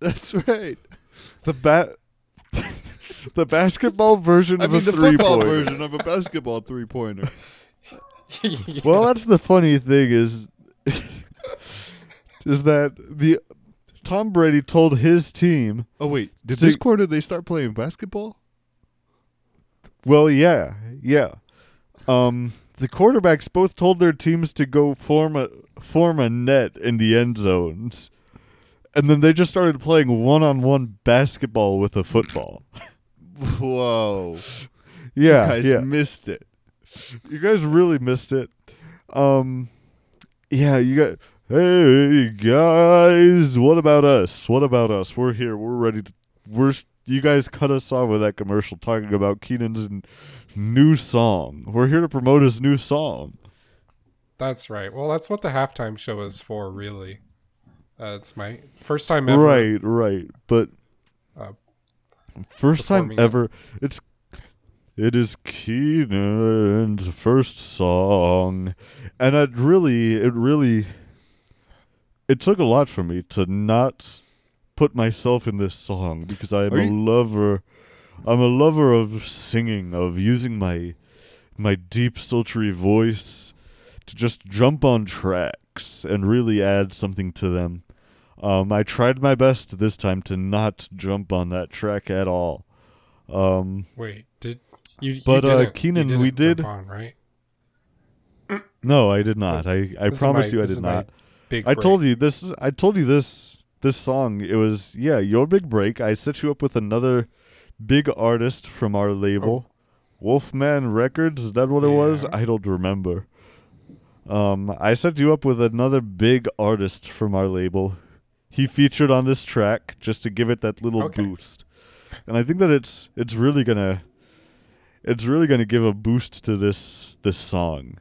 That's right. The basketball version of a three-pointer. The football version of a basketball three-pointer. Yeah. Well, that's the funny thing is that the Tom Brady told his team. Oh wait, this quarter they start playing basketball? Well, yeah. The quarterbacks both told their teams to go form a net in the end zones, and then they just started playing one-on-one basketball with a football. Whoa! Yeah, you guys missed it. You guys really missed it. Hey guys, what about us? We're here. We're ready to. You guys cut us off with that commercial talking about Keenan's new song. We're here to promote his new song. That's right. Well, that's what the halftime show is for, really. It's my first time ever. Right. But first time ever. It is Keenan's first song, and it took a lot for me to not put myself in this song because I'm a lover of singing, of using my deep, sultry voice to just jump on tracks and really add something to them. I tried my best this time to not jump on that track at all. Keenan, we did. Jump on, right? No, I did not. I promise you, I did not. I told you this. This song. It was your big break. I set you up with another big artist from our label, Wolfman Records. Is that what it was? I don't remember. I set you up with another big artist from our label. He featured on this track just to give it that little boost, and I think that it's really gonna. It's really going to give a boost to this song.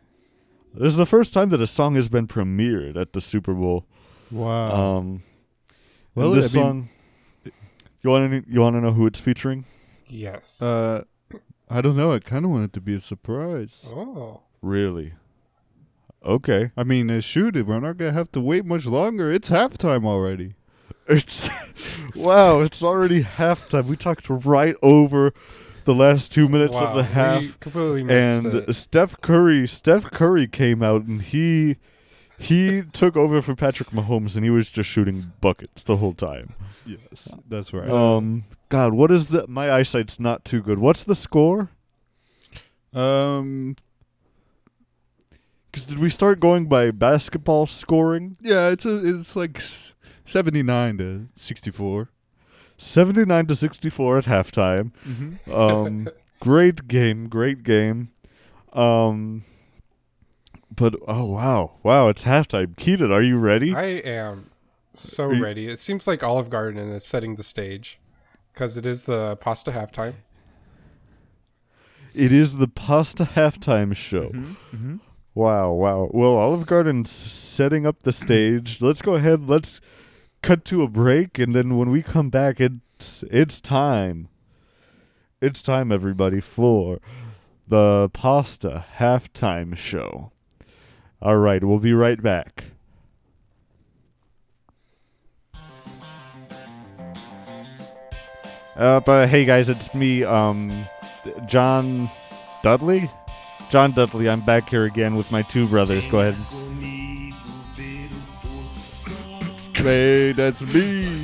This is the first time that a song has been premiered at the Super Bowl. Wow. Song. You want to know who it's featuring? Yes. I don't know. I kind of want it to be a surprise. Oh. Really? Okay. I mean, shoot it. We're not going to have to wait much longer. It's halftime already. It's already halftime. We talked right over the last 2 minutes of the half, completely missed it. Steph Curry came out and he took over for Patrick Mahomes, and he was just shooting buckets the whole time. Yes, that's right. God, what is the? My eyesight's not too good. What's the score? Because did we start going by basketball scoring? Yeah, it's like 79-64. 79-64 at halftime. Mm-hmm. Great game. But wow, it's halftime. Keaton, are you ready? I am ready. It seems like Olive Garden is setting the stage because it is the pasta halftime. It is the pasta halftime show. Mm-hmm. Wow. Well, Olive Garden's setting up the stage. Let's go ahead. Let's cut to a break, and then when we come back, it's time. It's time, everybody, for the Pasta Halftime Show. All right, we'll be right back. But hey, guys, it's me, John Dudley. John Dudley, I'm back here again with my two brothers. Go ahead. Hey, that's me,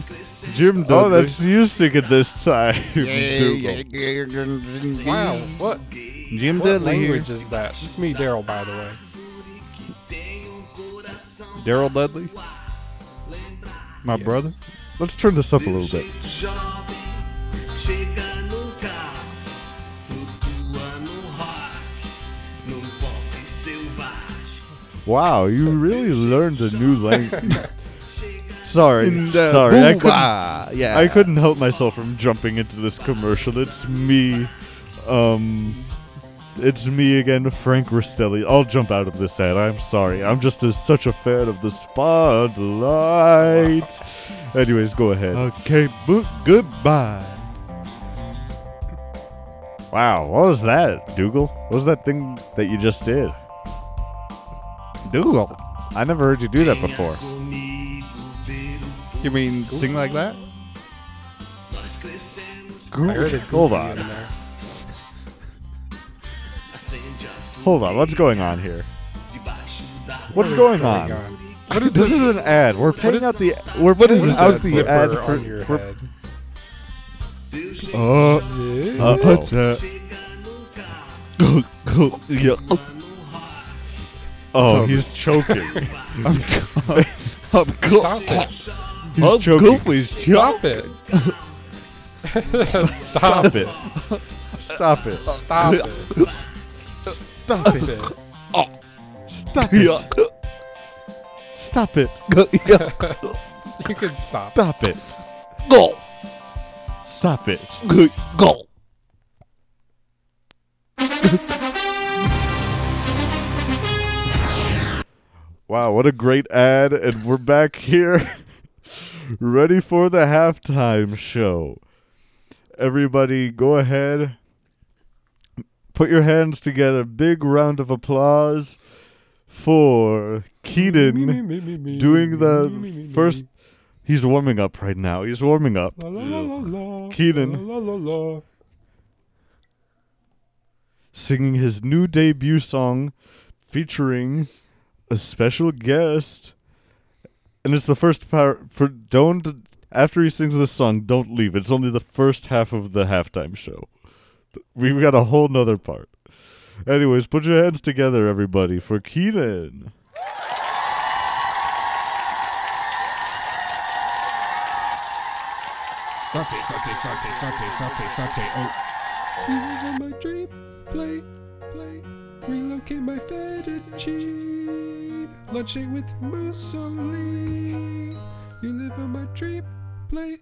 Jim Dudley. Oh, that's you singing this time. Wow, what? Jim what Dudley language here. Is that? It's me, Daryl, by the way. Daryl Dudley? My brother? Let's turn this up a little bit. Wow, you really learned a new language. Sorry. I couldn't help myself from jumping into this commercial. It's me again, Frank Rastelli. I'll jump out of this ad. I'm sorry. I'm just such a fan of the spotlight. Anyways, go ahead. Okay, goodbye. Wow, what was that, Dougal? What was that thing that you just did? Dougal? I never heard you do that before. You mean sing like that? I heard it. Hold on, what's going on here? What's going on? What is this? This is an ad. We're putting out the. We're putting out the ad for your head. Oh, he's choking. He's choking. Please stop it. Stop it. You can stop. Stop it. Go. Stop it. Go. Wow, what a great ad. And we're back here ready for the halftime show. Everybody, go ahead. Put your hands together. Big round of applause for Keaton doing the first. He's warming up right now. He's warming up. Keaton singing his new debut song featuring a special guest. And it's the first part. After he sings this song, don't leave. It's only the first half of the halftime show. We've got a whole nother part. Anyways, put your hands together, everybody, for Keaton. Sante, sante, sante, sante, sante, sante, oh. You live in my dream, play, relocate my fettuccine, lunch date with Mussolini. You live in my dream, play,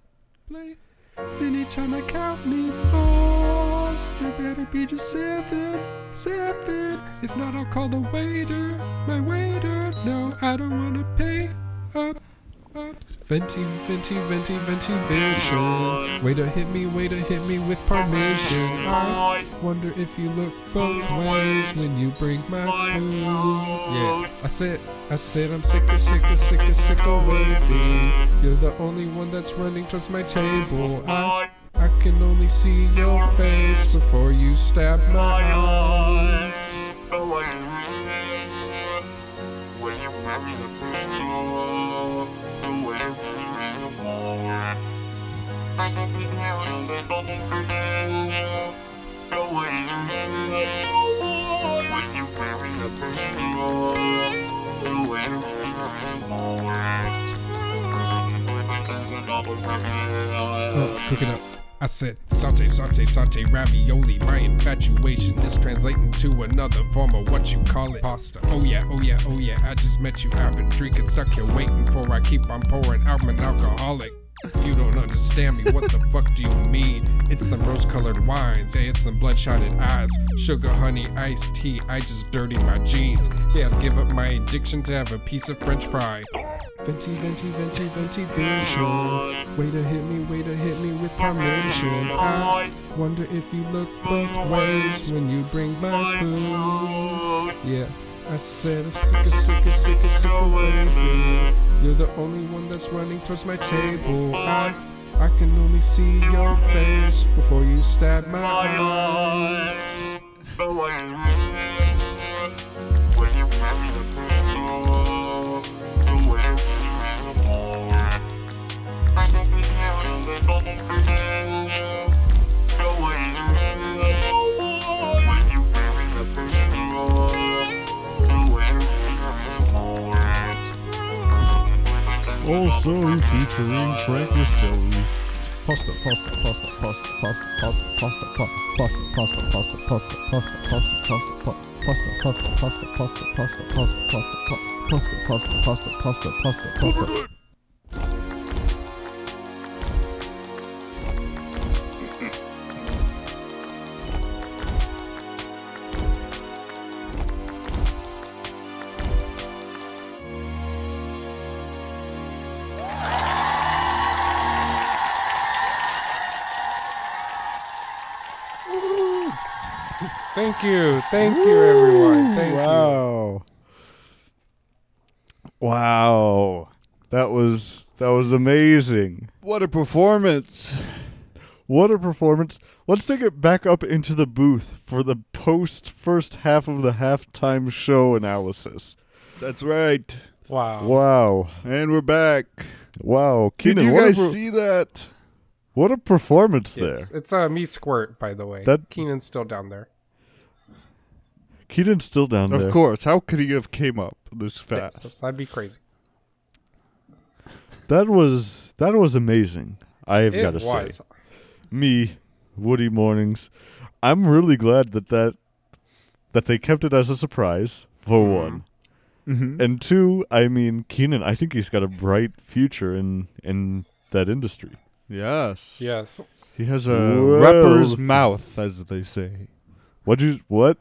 anytime I count me balls, there better be just seven. If not, I'll call the waiter, my waiter. No, I don't want to pay up. Venti, vision. Waiter, hit me with permission. I wonder if you look both ways when you bring my food. Yeah, I said I'm sick of waiting. You're the only one that's running towards my table. I can only see your face before you stab my eyes. Cook it up. I said, saute, ravioli. My infatuation is translating to another form of what you call it. Pasta. Oh yeah. I just met you. I've been drinking, stuck here waiting for. I keep on pouring out. I'm an alcoholic. You don't understand me, what the fuck do you mean? It's them rose-colored wines, hey, it's them bloodshotted eyes. Sugar, honey, iced tea, I just dirty my jeans. Yeah, I'd give up my addiction to have a piece of french fry. Venti, venti, venti, venti, vision. Way to hit me with permission. I wonder if you look both ways when you bring my food. Yeah, I said, sick wavy. You're the only one that's running towards my table. I can only see your face before you stab my eyes. Also featuring Frank Rastelli. Pasta, pasta, pasta, pasta, pasta, pasta, pasta, pasta, pasta, pasta, pasta, pasta, pasta, pasta, pasta, pasta, pasta, pasta, pasta, pasta, pasta, pasta, pasta, pasta, pasta, pasta, pasta. Thank you, everyone. Wow, that was amazing. What a performance. Let's take it back up into the booth for the first half of the halftime show analysis. That's right. Wow, and we're back. Wow, Keenan, did you guys see that? What a performance there! It's me, Squirt. By the way, Keenan's still down there. Keenan's still down there. Of course. How could he have came up this fast? Yes, that'd be crazy. That was amazing. I have got to say. Me, Woody Mornings. I'm really glad that they kept it as a surprise, for one. Mm-hmm. And two, I mean, Keenan, I think he's got a bright future in that industry. Yes. He has a rapper's mouth, as they say. What?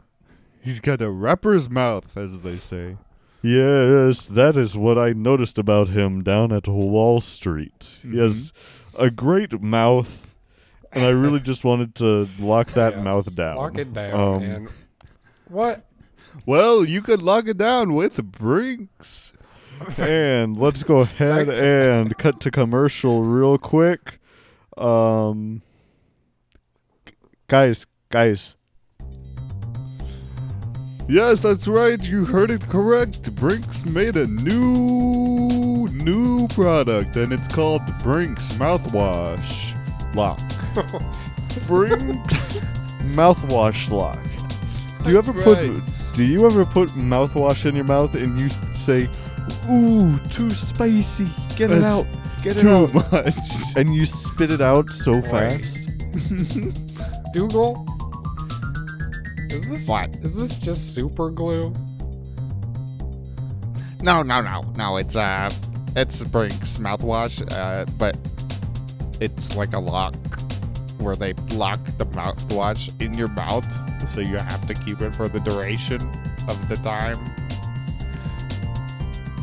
He's got a rapper's mouth, as they say. Yes, that is what I noticed about him down at Wall Street. Mm-hmm. He has a great mouth, and I really just wanted to lock that mouth down. Lock it down, man. What? Well, you could lock it down with Brinks. And let's go ahead and cut to commercial real quick. Guys. Yes, that's right. You heard it correct. Brinks made a new product, and it's called Brinks Mouthwash Lock. Brinks Mouthwash Lock. Do you ever put mouthwash in your mouth and you say, "Ooh, too spicy. Get it out. Too much." And you spit it out so fast. Dougal? Is this just super glue? No. It's Brinks mouthwash, but it's like a lock where they lock the mouthwash in your mouth, so you have to keep it for the duration of the time.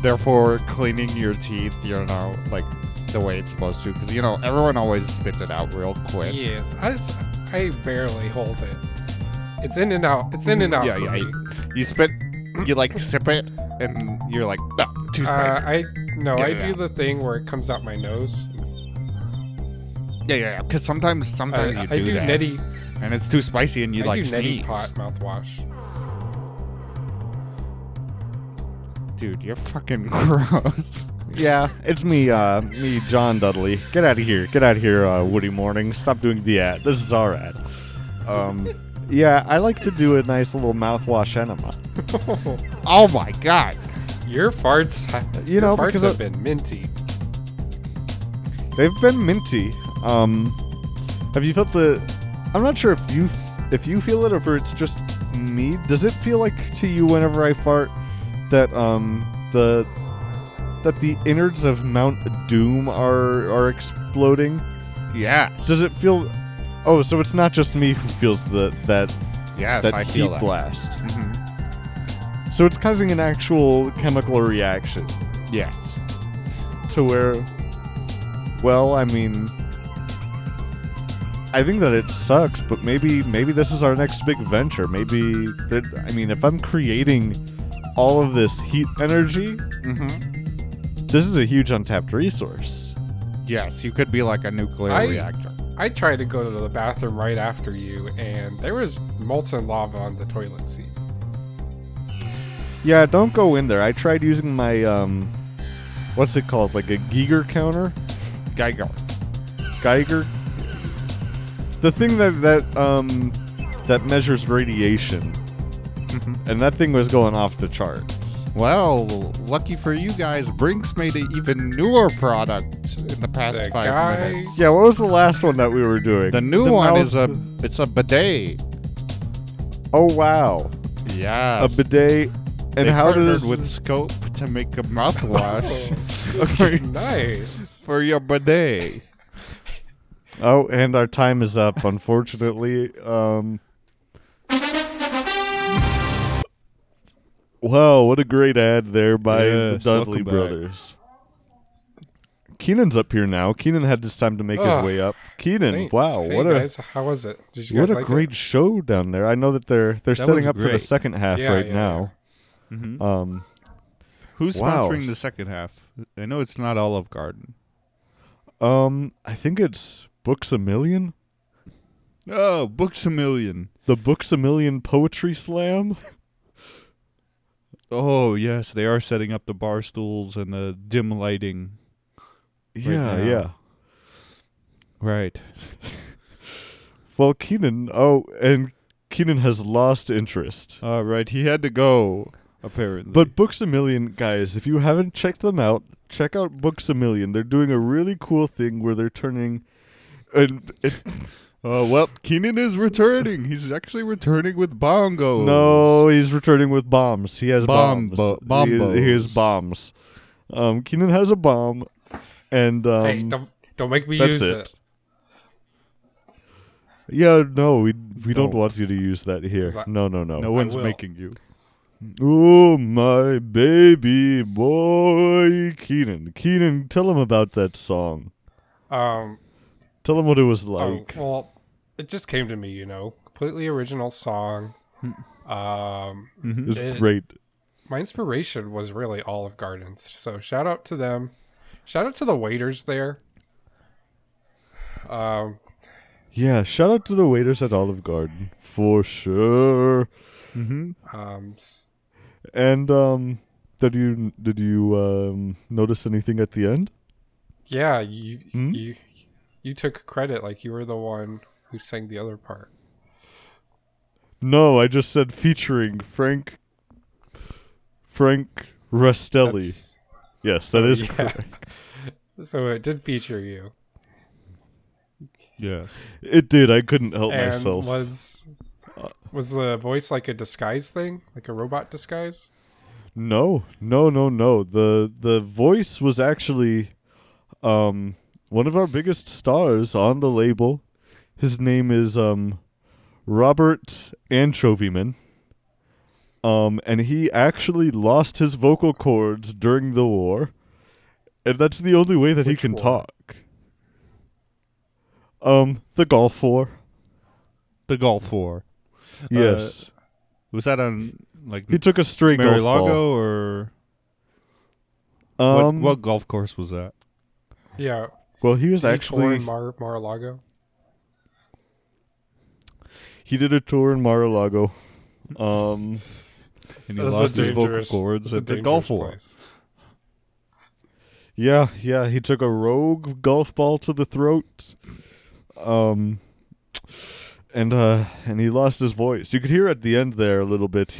Therefore, cleaning your teeth, the way it's supposed to, because everyone always spits it out real quick. Yes, I barely hold it. It's in and out. Yeah. You spit. You sip it, and you're like, no, too spicy. I do the thing where it comes out my nose. Yeah. Because sometimes you do that. I do neti, and it's too spicy, and you sneeze. I do neti pot mouthwash. Dude, you're fucking gross. Yeah, it's me, John Dudley. Get out of here, Woody Morning. Stop doing the ad. This is our ad. Yeah, I like to do a nice little mouthwash enema. Oh my god. Your farts have been minty. They've been minty. Have you felt I'm not sure if you feel it or if it's just me. Does it feel like to you whenever I fart that that the innards of Mount Doom are exploding? Yes. Does it feel... Oh, so it's not just me who feels that heat blast. Mm-hmm. So it's causing an actual chemical reaction. Yes. To where... Well, I mean... I think that it sucks, but maybe this is our next big venture. If I'm creating all of this heat energy, mm-hmm. This is a huge untapped resource. Yes, you could be like a nuclear reactor. I tried to go to the bathroom right after you, and there was molten lava on the toilet seat. Yeah, don't go in there. I tried using my, what's it called? Like a Geiger counter? Geiger? The thing that measures radiation, mm-hmm. and that thing was going off the charts. Well, lucky for you guys, Brinks made an even newer product in the past 5 minutes. Yeah, what was the last one that we were doing? The new one is a bidet. Oh wow! Yeah, a bidet. And they partnered with Scope to make a mouthwash. Okay, nice for your bidet. Oh, and our time is up, unfortunately. Wow, what a great ad there by the Dudley Brothers. Back. Keenan's up here now. Keenan had this time to make his way up. Keenan, thanks. Wow. Hey, guys. How was it? Did you guys like it? What a great show down there. I know that they're setting up for the second half now. Yeah. Mm-hmm. Who's sponsoring the second half? I know it's not Olive Garden. I think it's... Books A Million? Oh, Books A Million. The Books A Million Poetry Slam? Oh, yes. They are setting up the bar stools and the dim lighting. Yeah. Right. Well, Keenan... Oh, and Keenan has lost interest. All right. He had to go, apparently. But Books A Million, guys, if you haven't checked them out, check out Books A Million. They're doing a really cool thing where they're turning... Keenan is returning. He's actually returning with bongos. No, he's returning with bombs. He has bombs. He has bombs. Keenan has a bomb, and hey, don't make me use it. Yeah, no, we don't want you to use that here. No. No one's making you. Oh my baby boy, Keenan. Keenan, tell him about that song. Tell them what it was like. Well, it just came to me, Completely original song. It was great. My inspiration was really Olive Garden. So shout out to them. Shout out to the waiters there. Yeah, shout out to the waiters at Olive Garden. For sure. Mm-hmm. And did you notice anything at the end? Yeah, You took credit, like you were the one who sang the other part. No, I just said featuring Frank Rastelli. Yes, that is correct. So it did feature you. Yeah, it did. I couldn't help myself. Was the voice like a disguise thing, like a robot disguise? No. The voice was actually, one of our biggest stars on the label. His name is Robert Anchovyman. And he actually lost his vocal cords during the war. And that's the only way that he can talk. The Gulf War. The Gulf War. Yes. Was that on... He took a stray Mar-a-Lago or... what golf course was that? Yeah. Well, he was actually... Mar-a-Lago? He did a tour in Mar-a-Lago. And he lost his vocal cords at the golf war. Yeah. He took a rogue golf ball to the throat. And he lost his voice. You could hear at the end there a little bit.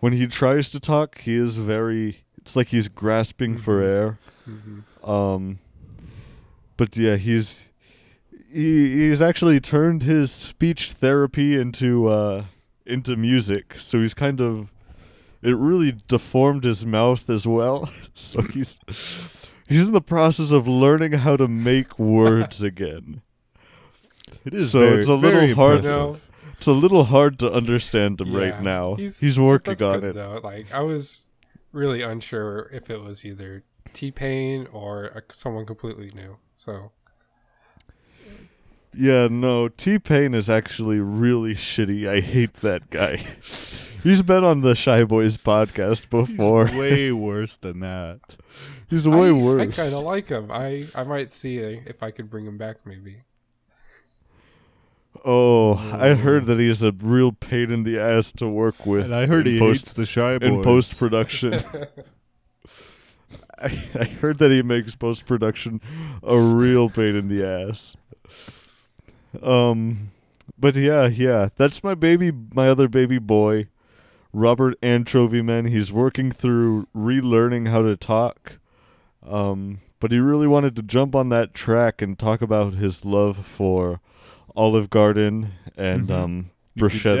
When he tries to talk, he is very... It's like he's grasping for air. Mm-hmm. But yeah, he's actually turned his speech therapy into music, so he's kind of it really deformed his mouth as well. So he's in the process of learning how to make words again. It is so very, it's a little hard. It's a little hard to understand him right now. He's working on it. Though. Like, I was really unsure if it was either T-Pain or someone completely new. So. Yeah, no, T-Pain is actually really shitty. I hate that guy. He's been on the Shy Boys podcast before. He's way worse than that. He's way worse. I kind of like him. I might see if I could bring him back maybe. Oh, I heard that he's a real pain in the ass to work with. And I heard he hates the Shy Boys. In post-production. I heard that he makes post-production a real pain in the ass. But yeah, that's my other baby boy, Robert Anchovyman. He's working through relearning how to talk, but he really wanted to jump on that track and talk about his love for Olive Garden and bruschetta.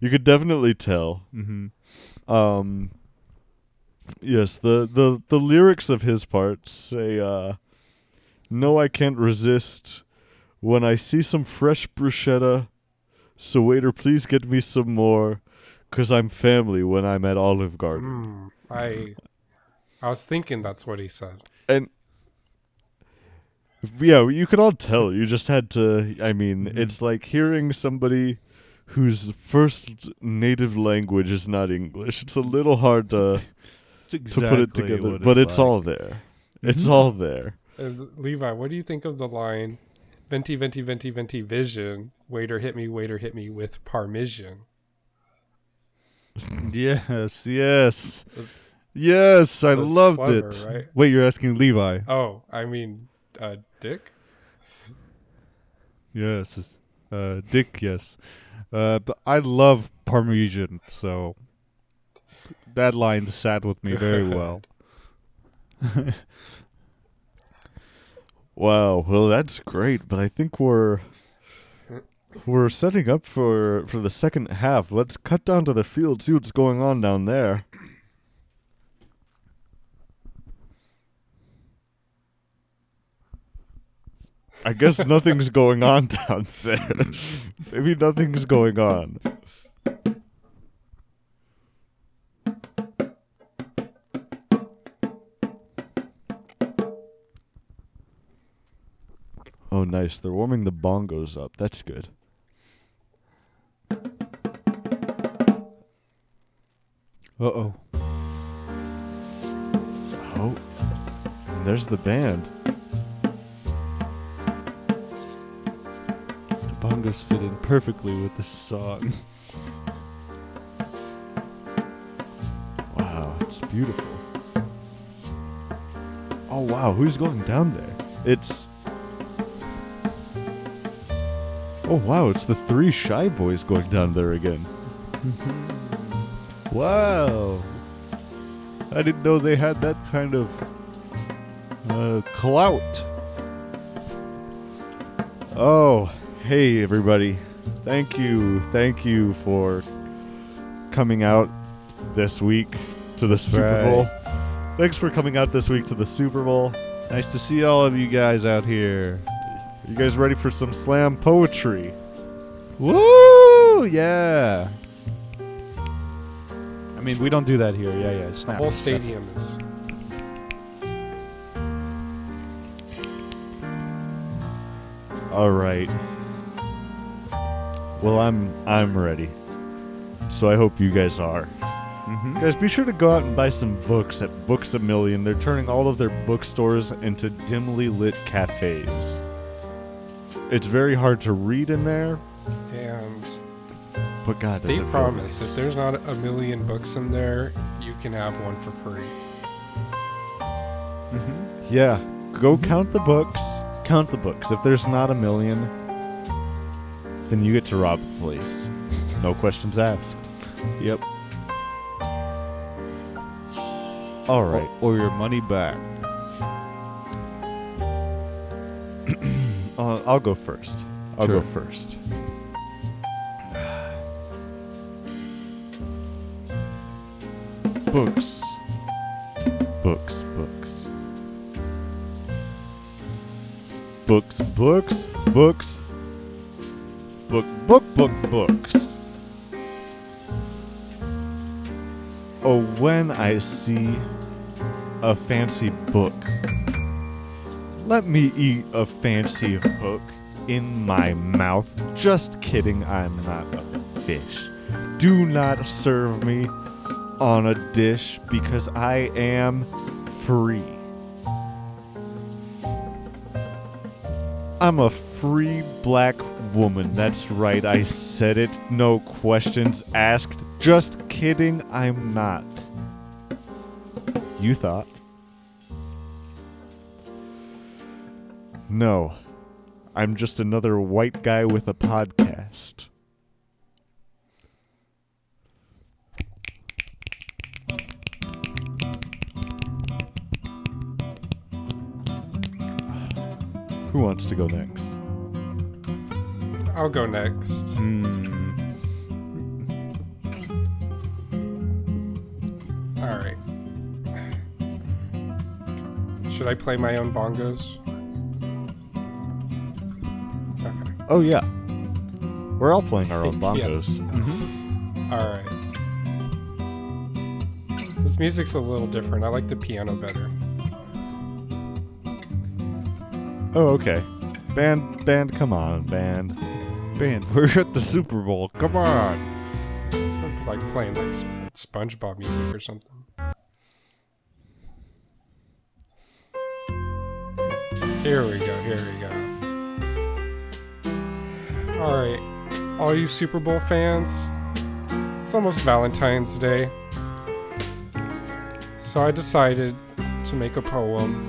You could definitely tell. Mm-hmm. Yes, the lyrics of his parts say, "No, I can't resist. When I see some fresh bruschetta, so waiter, please get me some more, 'cause I'm family when I'm at Olive Garden." I was thinking that's what he said. And yeah, you could all tell. You just had to, it's like hearing somebody whose first native language is not English. It's a little hard to to put it together, but it's like all there. It's all there. Levi, what do you think of the line, "Venti, venti, venti, venti, vision. Waiter, hit me with parmesan." Yes, I loved it. Right? Wait, you're asking Levi. Oh, Dick? Yes, Dick, yes. But I love parmesan, so that line sat with me very well. Wow, well that's great, but I think we're setting up for the second half. Let's cut down to the field, see what's going on down there. I guess nothing's going on down there. Maybe nothing's going on. Oh, nice. They're warming the bongos up. That's good. Uh-oh. Oh. And there's the band. The bongos fit in perfectly with this song. Wow, it's beautiful. Oh, wow. Who's going down there? Oh, wow, it's the three Shy Boys going down there again. Wow. I didn't know they had that kind of clout. Oh, hey, everybody. Thank you for coming out this week to the Super Bowl. Thanks for coming out this week to the Super Bowl. Nice to see all of you guys out here. You guys ready for some slam poetry? Woo! Yeah! I mean, we don't do that here. Yeah. Snap. The whole stadium is. All right. Well, I'm ready. So I hope you guys are. Mm-hmm. Guys, be sure to go out and buy some books at Books A Million. They're turning all of their bookstores into dimly lit cafes. It's very hard to read in there. And but God, they promise if there's not a million books in there, you can have one for free. Mm-hmm. Yeah, go count the books. Count the books. If there's not a million, then you get to rob the place. No questions asked. Yep. All right. Or your money back. I'll go first. Sure. Go first. Books. Oh, when I see a fancy book, let me eat a fancy hook in my mouth. Just kidding, I'm not a fish. Do not serve me on a dish because I am free. I'm a free black woman. That's right, I said it. No questions asked. Just kidding, I'm not. You thought. No, I'm just another white guy with a podcast. Who wants to go next? I'll go next. All right. Should I play my own bongos? Okay. Oh, yeah. We're all playing our own bongos. Yeah. Mm-hmm. All right. This music's a little different. I like the piano better. Oh, okay. Band, come on, band. Band, we're at the Super Bowl. Come on. I'm like playing like SpongeBob music or something. Here we go. All right. All you Super Bowl fans, it's almost Valentine's Day. So I decided to make a poem.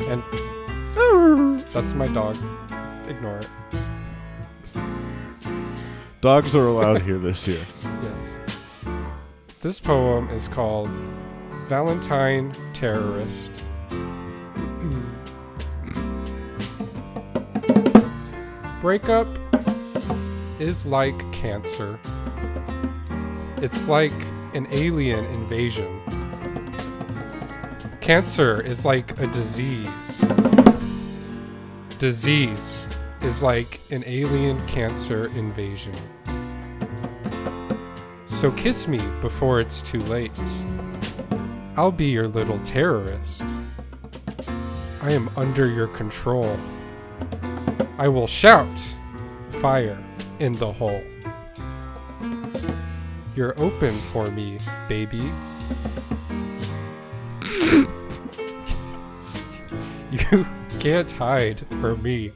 And that's my dog. Ignore it. Dogs are allowed here this year. Yes. This poem is called Valentine Terrorist. Breakup is like cancer. It's like an alien invasion. Cancer is like a disease. Disease is like an alien cancer invasion. So kiss me before it's too late. I'll be your little terrorist. I am under your control. I will shout fire in the hole. You're open for me, baby. You can't hide from me,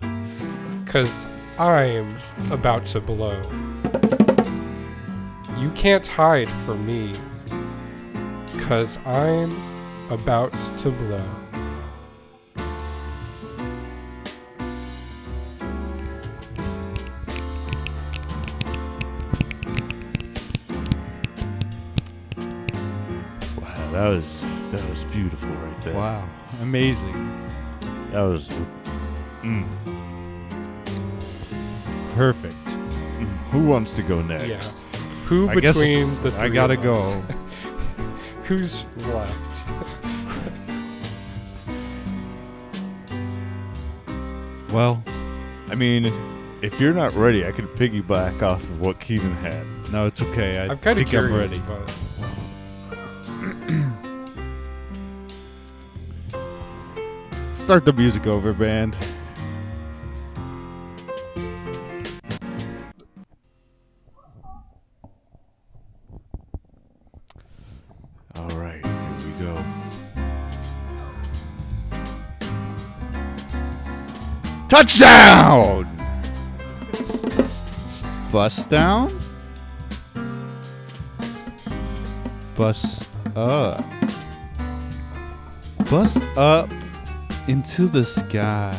'cause I'm about to blow. You can't hide from me, 'cause I'm about to blow. Wow, that was beautiful right there. Wow, amazing. That was perfect. Who wants to go next? Yeah. Who I between the three I gotta of us. Go. Who's left? Well, I mean, if you're not ready, I can piggyback off of what Keenan had. No, it's okay. I'm kind of curious. I'm ready. Start the music over, band. All right, here we go. Touchdown! Bust down? Bust up. Bust up. Into the sky,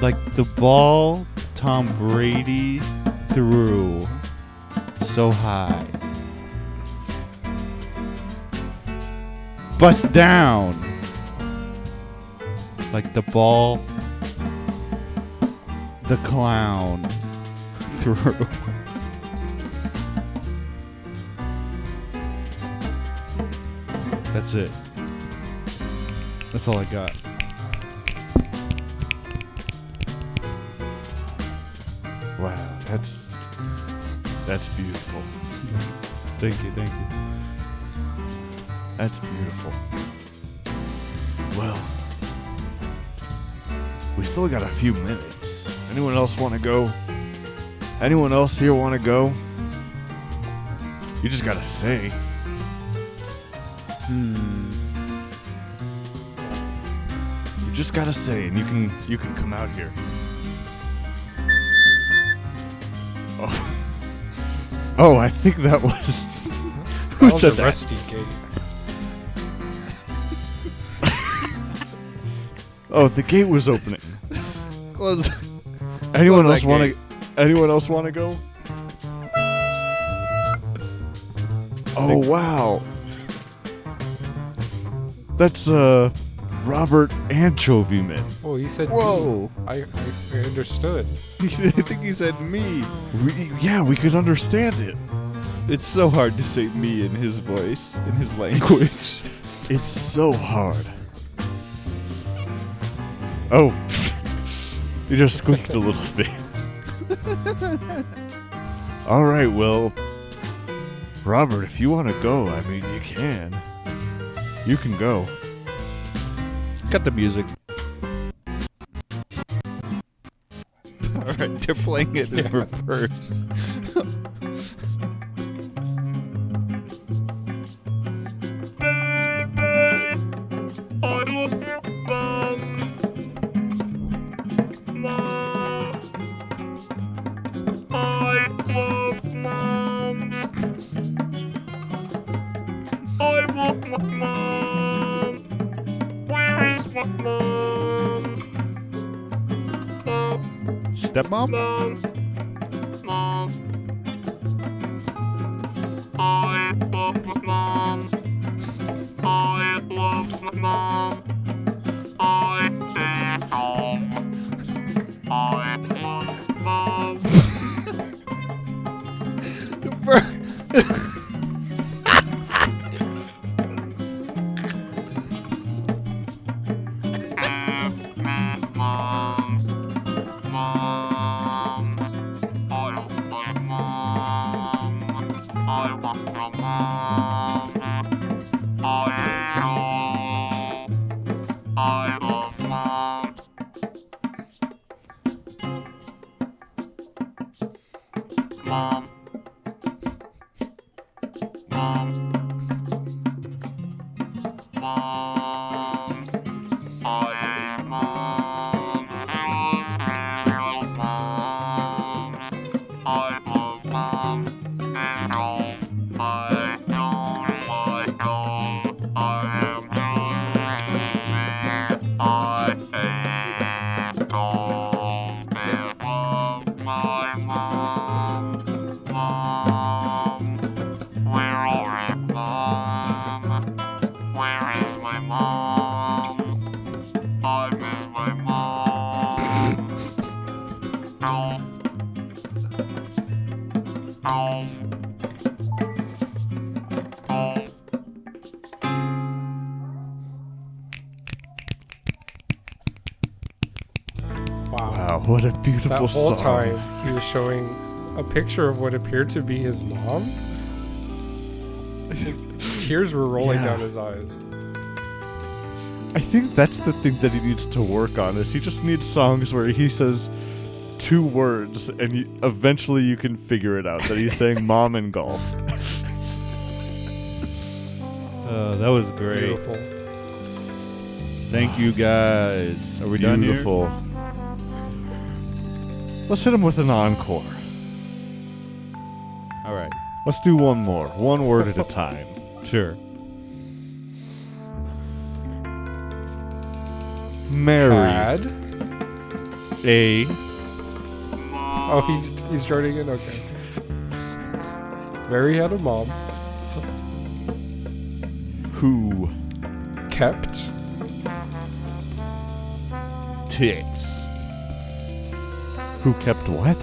like the ball Tom Brady threw so high. Bust down, like the ball the clown threw. That's it. That's all I got. Wow, that's beautiful. Thank you. That's beautiful. Well, we still got a few minutes. Anyone else want to go? Anyone else here want to go? You just gotta say. You just gotta say, and you can come out here. Oh, I think that was. Who said that? Rusty Gate. Oh, the gate was opening. Close. Anyone else want to go? Oh, wow. That's Robert Anchovyman. Oh, he said whoa. I understood. I think he said me. We could understand it. It's so hard to say me in his voice, in his language. It's so hard. Oh, you just squeaked a little bit. All right, well, Robert, if you want to go, I mean, you can. You can go. Cut the music. All right, they're playing it in reverse. Stepmom? Mom. I love my mom. I love my mom. I love mom. I love mom. That whole time, he was showing a picture of what appeared to be his mom. His tears were rolling down his eyes. I think that's the thing that he needs to work on, is he just needs songs where he says two words, and eventually you can figure it out that he's saying mom and golf. That was great. Beautiful. Thank you, guys. Are we done here? Beautiful. Let's hit him with an encore. All right. Let's do one more. One word at a time. Sure. Mary. Had a. Oh, he's starting it? Okay. Mary had a mom. Who. Kept. Tits. Who kept what?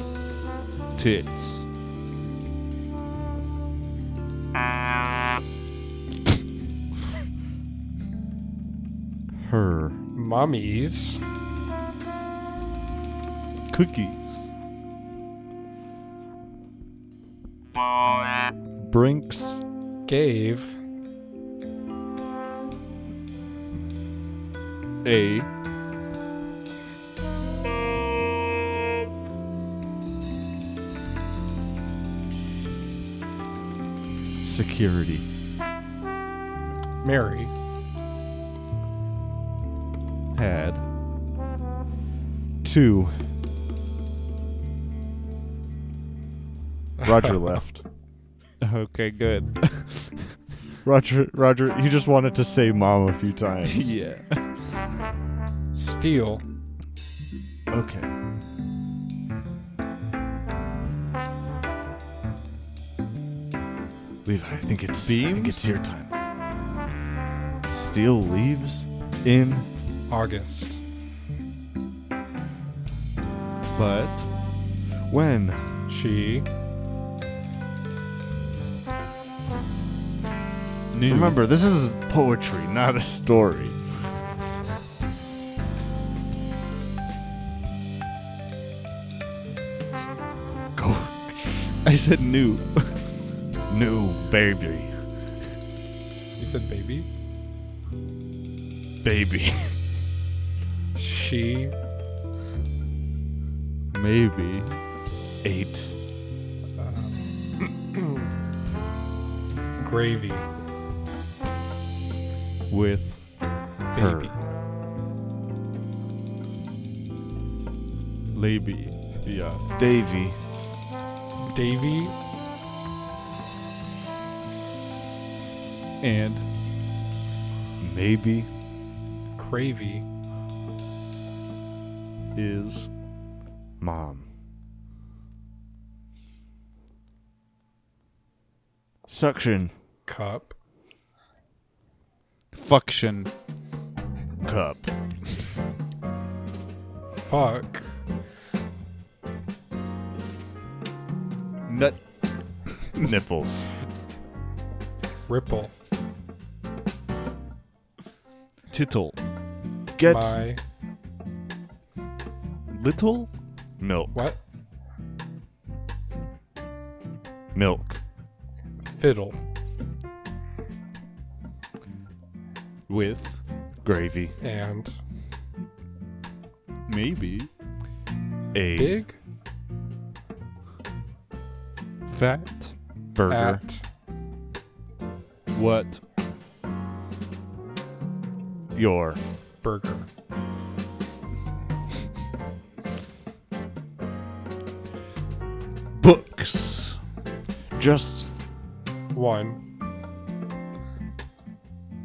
Tits. mummies. Cookies. Brinks. Gave. A. Security. Mary. Had. Two. Roger left. Okay, good. Roger, he just wanted to say mom a few times. Yeah. Steal. Okay. Levi, I think it's your time. Steal leaves in August. But when she knew. Remember, this is poetry, not a story. Go. I said new. New baby. You said baby? Baby. She. Maybe. 8. Gravy. With her. Baby. Yeah. Davy. And maybe Cravey is mom. Suction cup. Fuction cup. Fuck. Nut. Nipples. Ripple. Tittle. Get my little milk. What? Milk. Fiddle. With gravy. And maybe a big fat burger. What? Your burger. Books. Just one.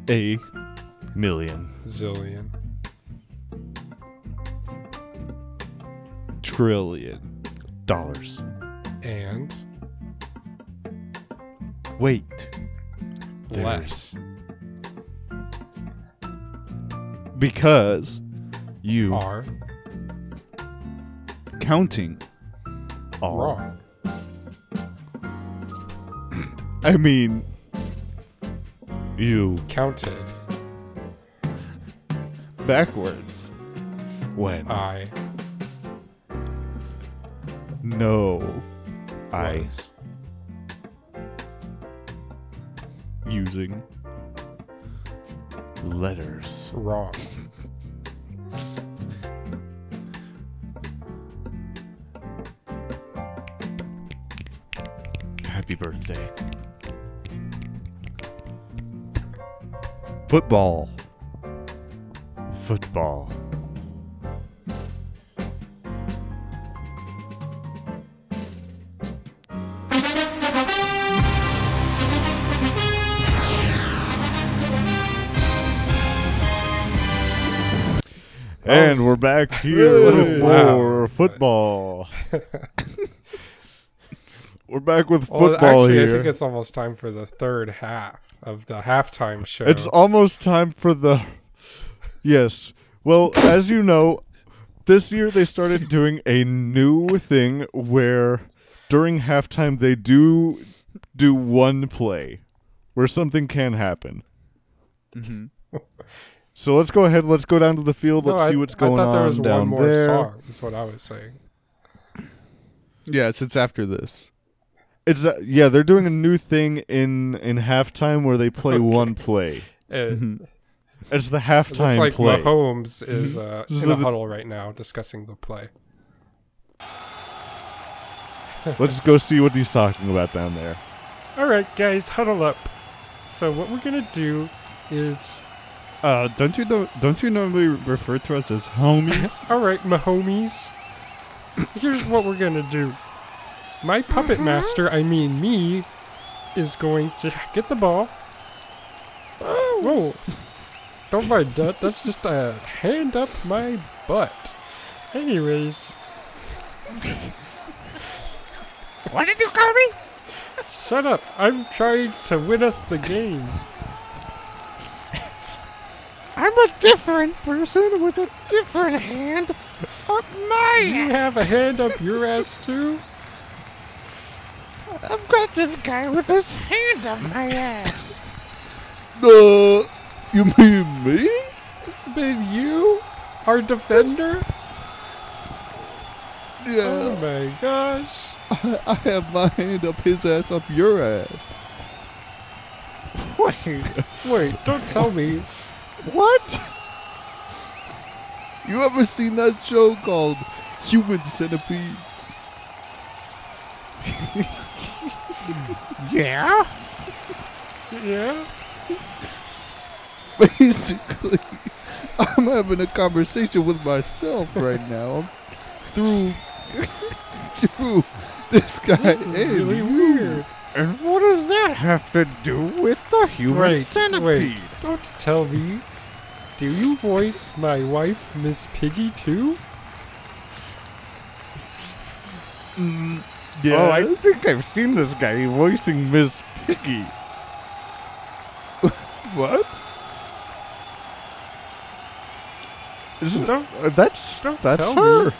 A million. Zillion. Trillion. Dollars. And wait. Less. Because you are counting all wrong. I mean, you counted backwards when I know I using letters wrong. Happy birthday. Football. And we're back here with more football. We're back with football here. I think it's almost time for the third half of the halftime show. It's almost time for the... Yes. Well, as you know, this year they started doing a new thing where during halftime they do one play where something can happen. Mm-hmm. So let's go ahead. Let's go down to the field. Let's see what's going on down there. I thought there was one more song. That's what I was saying. Yes, it's after this. It's they're doing a new thing in halftime where they play one play. It's the halftime play. It's like Mahomes is in a huddle right now discussing the play. Let's go see what he's talking about down there. All right, guys, huddle up. So what we're gonna do is, don't you normally refer to us as homies? All right, my homies. Here's what we're gonna do. My puppet master, I mean me, is going to get the ball. Whoa! Don't mind that. That's just a hand up my butt. Anyways. What did you call me? Shut up. I'm trying to win us the game. I'm a different person with a different hand up my ass. You have a hand up your ass too? I've got this guy with his hand up my ass. You mean me? It's been you? Our defender? Yeah. Oh my gosh. I have my hand up his ass, up your ass. Wait, don't tell me. What? You ever seen that show called Human Centipede? Yeah? Yeah? Basically, I'm having a conversation with myself right now. Through this guy. This is really weird. And what does that have to do with the human centipede? Wait, don't tell me. Do you voice my wife, Miss Piggy, too? Yes. Oh, I think I've seen this guy voicing Miss Piggy. What? That's her. Me.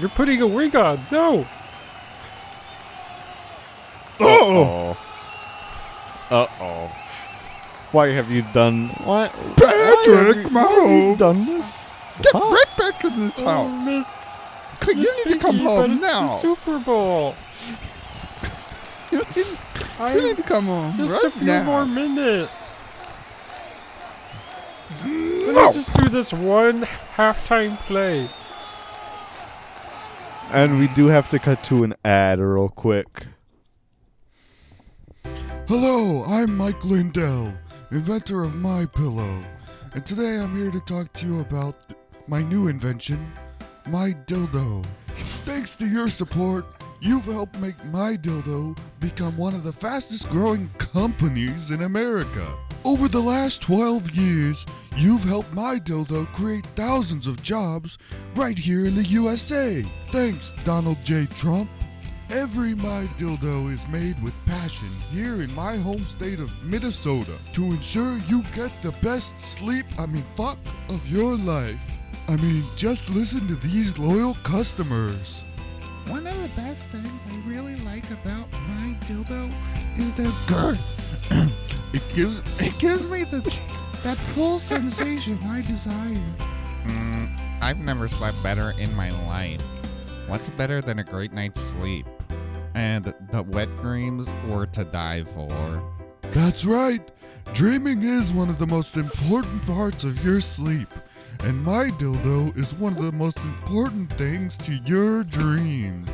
You're putting a wig on. No. Uh-oh. Uh-oh. Why have you done... What? Patrick Mahomes! Done this? Get right back in this house. Miss Piggy, to come home now. It's the Super Bowl. You need to come home just right a few now. More minutes. No. Let's just do this one halftime play. And we do have to cut to an ad real quick. Hello, I'm Mike Lindell, inventor of My Pillow, and today I'm here to talk to you about my new invention, MyDildo. Thanks to your support, you've helped make MyDildo become one of the fastest growing companies in America. Over the last 12 years, you've helped MyDildo create thousands of jobs right here in the USA. Thanks, Donald J. Trump. Every MyDildo is made with passion here in my home state of Minnesota to ensure you get the best fuck of your life. Just listen to these loyal customers. One of the best things I really like about MyDildo is their girth. It gives me that full sensation I desire. I've never slept better in my life. What's better than a great night's sleep? And the wet dreams were to die for. That's right. Dreaming is one of the most important parts of your sleep. And MyDildo is one of the most important things to your dreams.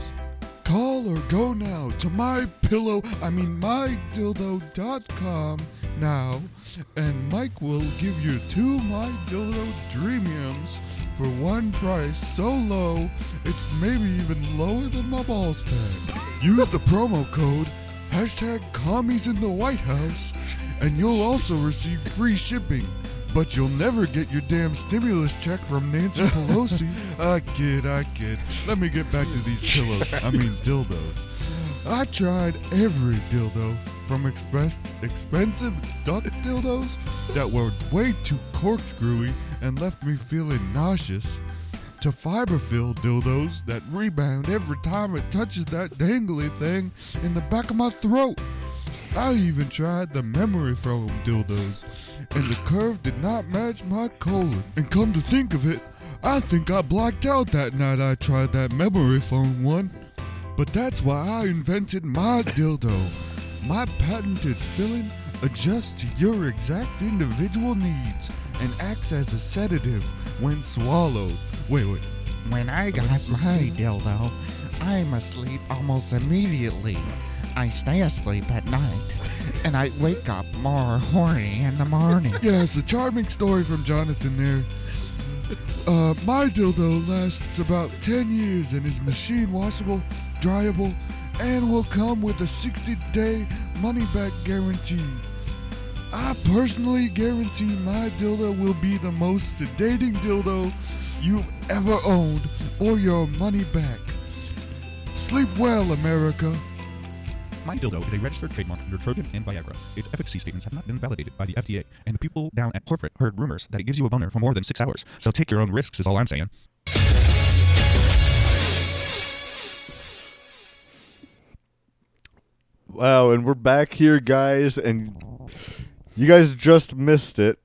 Call or go now to MyDildo.com now. And Mike will give you 2 MyDildo Dreamiums for one price so low, it's maybe even lower than my ball sack. Use the promo code #CommiesInTheWhiteHouse and you'll also receive free shipping. But you'll never get your damn stimulus check from Nancy Pelosi. I kid. Let me get back to these dildos. I tried every dildo, from expensive duck dildos that were way too corkscrewy and left me feeling nauseous, to fiber-filled dildos that rebound every time it touches that dangly thing in the back of my throat. I even tried the memory foam dildos, and the curve did not match my colon. And come to think of it, I think I blacked out that night I tried that memory foam one. But that's why I invented MyDildo, my patented filling adjusts to your exact individual needs and acts as a sedative when swallowed. Wait. When I got my dildo, I'm asleep almost immediately. I stay asleep at night, and I wake up more horny in the morning. Yes, a charming story from Jonathan there. MyDildo lasts about 10 years and is machine washable, dryable, and will come with a 60-day money-back guarantee. I personally guarantee MyDildo will be the most sedating dildo you've ever owned, or your money back. Sleep well, America. MyDildo is a registered trademark under Trojan and Viagra. Its efficacy statements have not been validated by the FDA, and the people down at corporate heard rumors that it gives you a boner for more than 6 hours. So take your own risks is all I'm saying. Wow, and we're back here, guys, and you guys just missed it.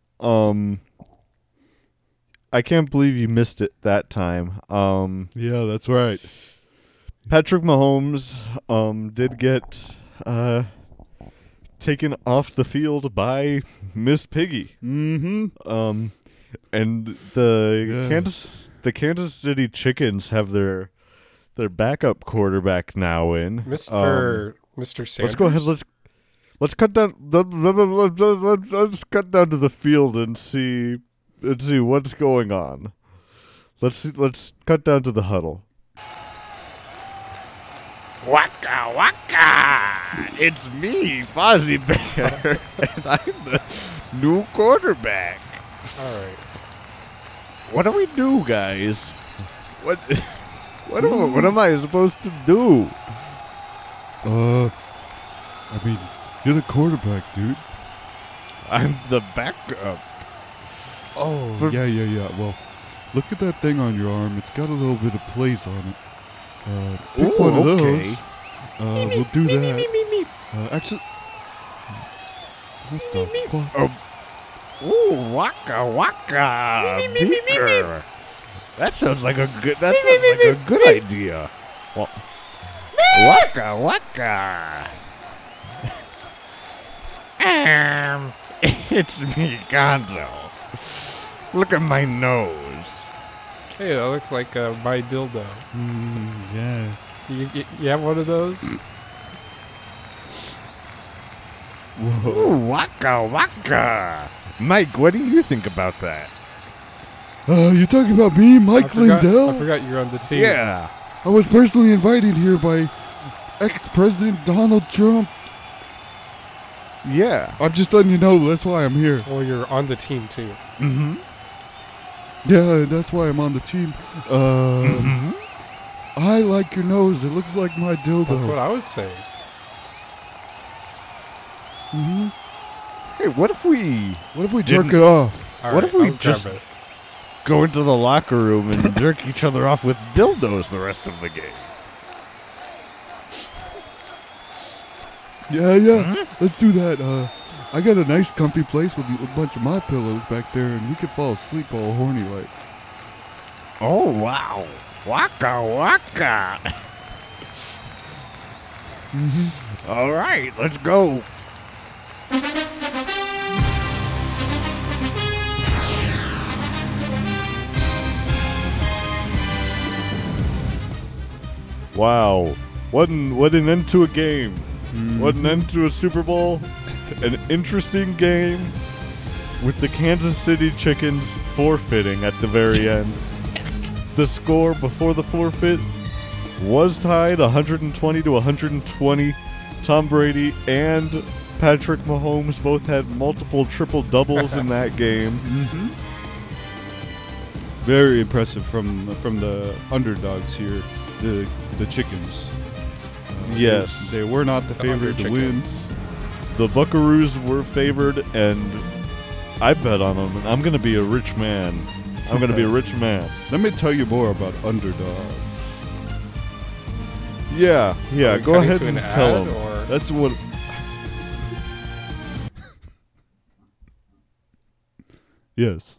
I can't believe you missed it that time. Yeah, that's right. Patrick Mahomes did get taken off the field by Miss Piggy. Mm-hmm. And the Kansas City Chickens have their backup quarterback now in Mr. Sanders. Let's go ahead. Let's cut down. Let's cut down to the field and see. Let's see what's going on. Let's cut down to the huddle. Waka waka! It's me, Fozzie Bear, and I'm the new quarterback. All right. What do we do, guys? What am I supposed to do? I mean, you're the quarterback, dude. I'm the backup. Oh, yeah. Well, look at that thing on your arm. It's got a little bit of plays on it. Pick one of those. We'll do that. Actually, what the fuck? Oh, waka waka. Beaker. That sounds like a good. That sounds like a good idea. Well, waka waka. It's me, Gonzo. Look at my nose. Hey, that looks like my dildo. Yeah. You have one of those? Whoa. Ooh, waka waka. Mike, what do you think about that? You're talking about me, Mike Lindell? I forgot you were on the team. Yeah. I was personally invited here by ex-president Donald Trump. Yeah. I'm just letting you know that's why I'm here. Well, you're on the team, too. Mm-hmm. Yeah, that's why I'm on the team. Mm-hmm. I like your nose. It looks like my dildo. That's what I was saying. Mm-hmm. Hey, what if we jerk it off? Right, what if we just go into the locker room and jerk each other off with dildos the rest of the game? Yeah. Mm-hmm. Let's do that. I got a nice comfy place with a bunch of my pillows back there, and we could fall asleep all horny like. Oh, wow. Waka waka. Mm-hmm. All right, let's go. Wow. What an end to a game. Mm-hmm. What an end to a Super Bowl. An interesting game with the Kansas City Chickens forfeiting at the very end. The score before the forfeit was tied 120-120. Tom Brady and Patrick Mahomes both had multiple triple-doubles in that game. Mm-hmm. Very impressive from the underdogs here, the Chickens. Yes. They were not the favorite to win. The Buckaroos were favored, and I bet on them. I'm going to be a rich man. Let me tell you more about underdogs. Yeah, go ahead and tell them. That's what... Yes.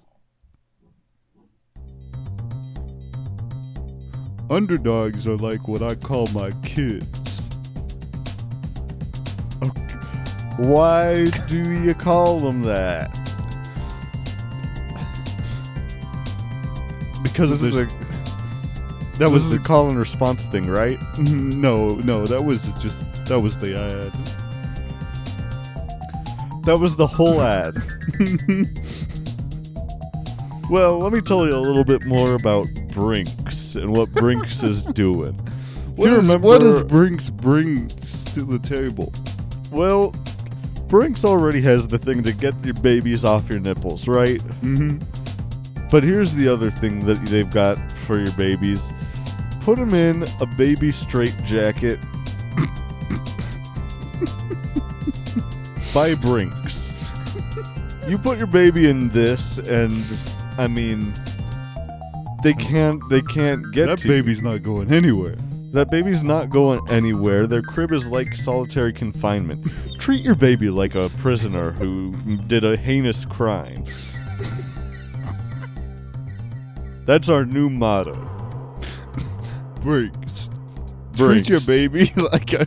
Underdogs are like what I call my kids. Okay. Why do you call them that? Because there's... That was the call and response thing, right? No, that was the ad. That was the whole ad. Well, let me tell you a little bit more about Brinks and what Brinks is doing. What does Brinks bring to the table? Well, Brinks already has the thing to get your babies off your nipples, right? Mm-hmm. But here's the other thing that they've got for your babies. Put them in a baby straight jacket by Brinks. You put your baby in this, and I mean, they can't get that to baby's you. Not going anywhere. That baby's not going anywhere. Their crib is like solitary confinement. Treat your baby like a prisoner who did a heinous crime. That's our new motto. Brinks. Treat your baby like a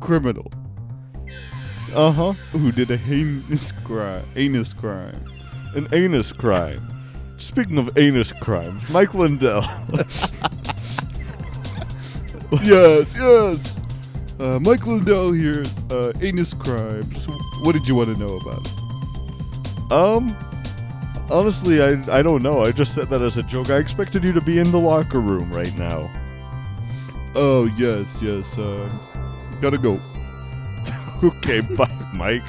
criminal. Uh-huh. Who did a heinous crime. An anus crime. Speaking of anus crimes, Mike Lindell. Yes. Mike Lindell here. Anus crimes. What did you want to know about it? Honestly, I don't know. I just said that as a joke. I expected you to be in the locker room right now. Oh, yes. Gotta go. Okay, bye, Mike.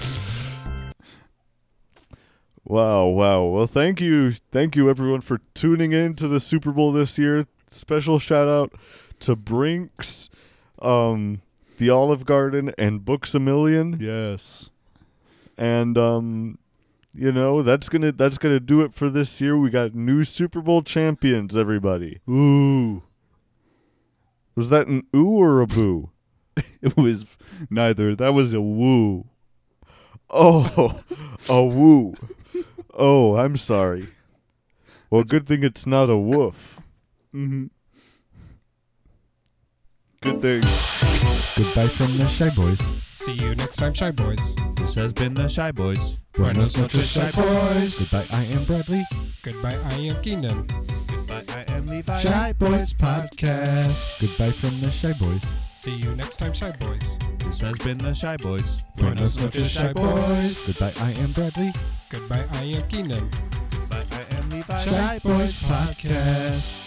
Wow. Well, thank you. Thank you, everyone, for tuning in to the Super Bowl this year. Special shout-out to Brinks, the Olive Garden, and Books A Million. Yes. And, you know, that's gonna do it for this year. We got new Super Bowl champions, everybody. Ooh. Was that an ooh or a boo? It was neither. That was a woo. Oh, a woo. Oh, I'm sorry. Well, good thing it's not a woof. Mm-hmm. Good thing. Goodbye from the Shy Boys. See you next time, Shy Boys. This has been the Shy Boys. Buenas noches, Shy Boys. Goodbye, I am Bradley. Goodbye, I am Kingdom. Goodbye, I am Levi. Shy Boys Podcast. Goodbye from the Shy Boys. See you next time, Shy Boys. This has been the Shy Boys. Buenas noches, Shy Boys. Goodbye, I am Bradley. Goodbye, I am Kingdom. Goodbye, I am Levi. Shy Boys Podcast.